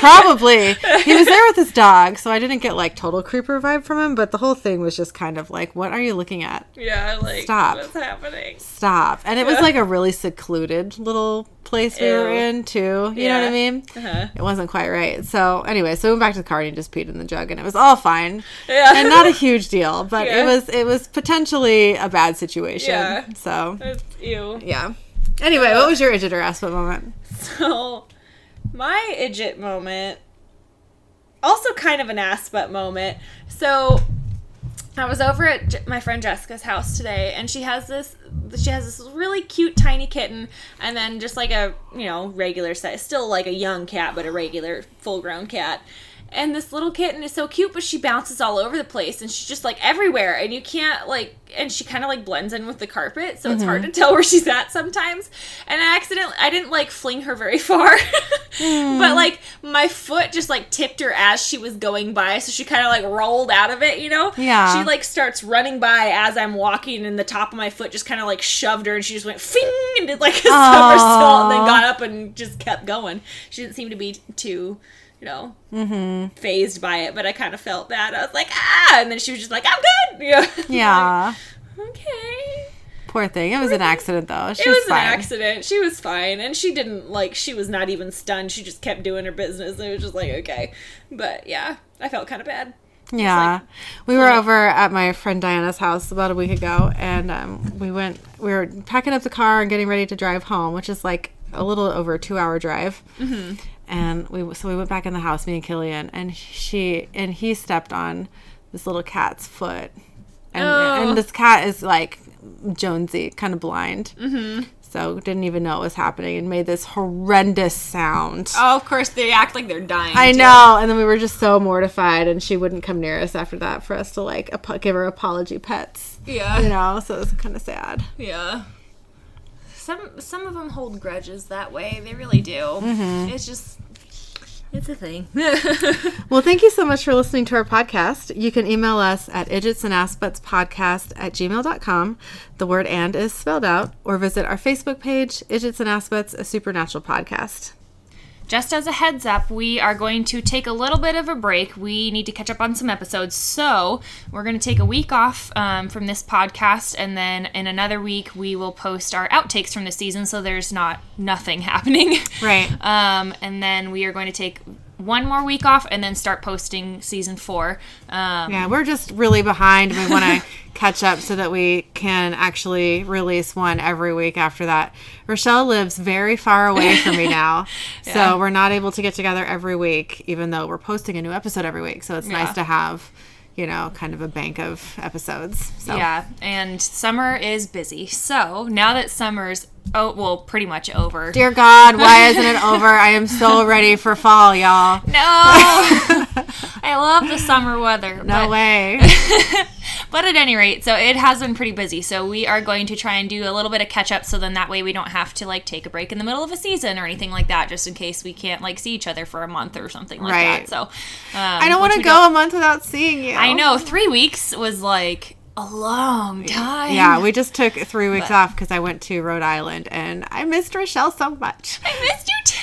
Probably. He was there with his dog, so I didn't get, like, total creeper vibe from him, but the whole thing was just kind of like, what are you looking at? Yeah, like, stop. What's happening? Stop. And it was, like, a really secluded little place we were in, too. You know what I mean? Uh-huh. It wasn't quite right. So, anyway, we went back to the car and he just peed in the jug, and it was all fine. Yeah. And not a huge deal, but it was potentially a bad situation. Yeah. Yeah. So. It's, ew. Yeah. Anyway, what was your Idgit or Assbutt moment? So, my Idgit moment, also kind of an Assbutt moment. So, I was over at my friend Jessica's house today, and she has this really cute tiny kitten, and then just like a, you know, regular size, still like a young cat, but a regular full-grown cat. And this little kitten is so cute, but she bounces all over the place, and she's just like everywhere, and you can't like, and she kind of like blends in with the carpet, so it's hard to tell where she's at sometimes. And I didn't like fling her very far, but like my foot just like tipped her as she was going by, so she kind of like rolled out of it, you know? Yeah. She like starts running by as I'm walking, and the top of my foot just kind of like shoved her, and she just went fing and did like a somersault, and then got up and just kept going. She didn't seem to be too, you know, phased by it, but I kind of felt that. I was like, ah! And then she was just like, I'm good! You know? Yeah. Like, okay. Poor thing. It was an accident, though. It was an accident. She was fine. And she didn't, like, she was not even stunned. She just kept doing her business. It was just like, okay. But, yeah, I felt kind of bad. Yeah. Like, we were over at my friend Diana's house about a week ago, and we were packing up the car and getting ready to drive home, which is, like, a little over a 2-hour drive. Mm-hmm. And we went back in the house, me and Killian, and he stepped on this little cat's foot, and this cat is like Jonesy, kind of blind, so didn't even know it was happening, and made this horrendous sound. Oh, of course they act like they're dying. I know, and then we were just so mortified, and she wouldn't come near us after that for us to like give her apology pets. Yeah, you know, so it was kind of sad. Yeah. Some of them hold grudges that way. They really do. Mm-hmm. It's just, it's a thing. Well, thank you so much for listening to our podcast. You can email us at idgitsandassbuttspodcast@gmail.com. The word "and" is spelled out. Or visit our Facebook page, Idgits and Assbutts, a supernatural podcast. Just as a heads up, we are going to take a little bit of a break. We need to catch up on some episodes, so we're going to take a week off from this podcast, and then in another week we will post our outtakes from the season, so there's nothing happening. Right. And then we are going to take one more week off and then start posting season 4. Yeah, we're just really behind. We want to catch up so that we can actually release one every week after that. Rochelle lives very far away from me now, yeah. So we're not able to get together every week, even though we're posting a new episode every week. So it's nice to have, you know, kind of a bank of episodes. So. Yeah, and summer is busy. So now that summer's pretty much over. Dear God, why isn't it over? I am so ready for fall, y'all. No. I love the summer weather. No way. But at any rate, so it has been pretty busy. So we are going to try and do a little bit of catch up, so then that way we don't have to like take a break in the middle of a season or anything like that, just in case we can't like see each other for a month or something like that. So I don't want to go a month without seeing you. I know. 3 weeks was like a long time. Yeah, we just took 3 weeks off because I went to Rhode Island, and I missed Rochelle so much. I missed you too.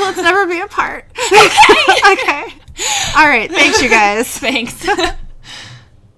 Let's never be apart. Okay. Okay. All right. Thanks, you guys. Thanks.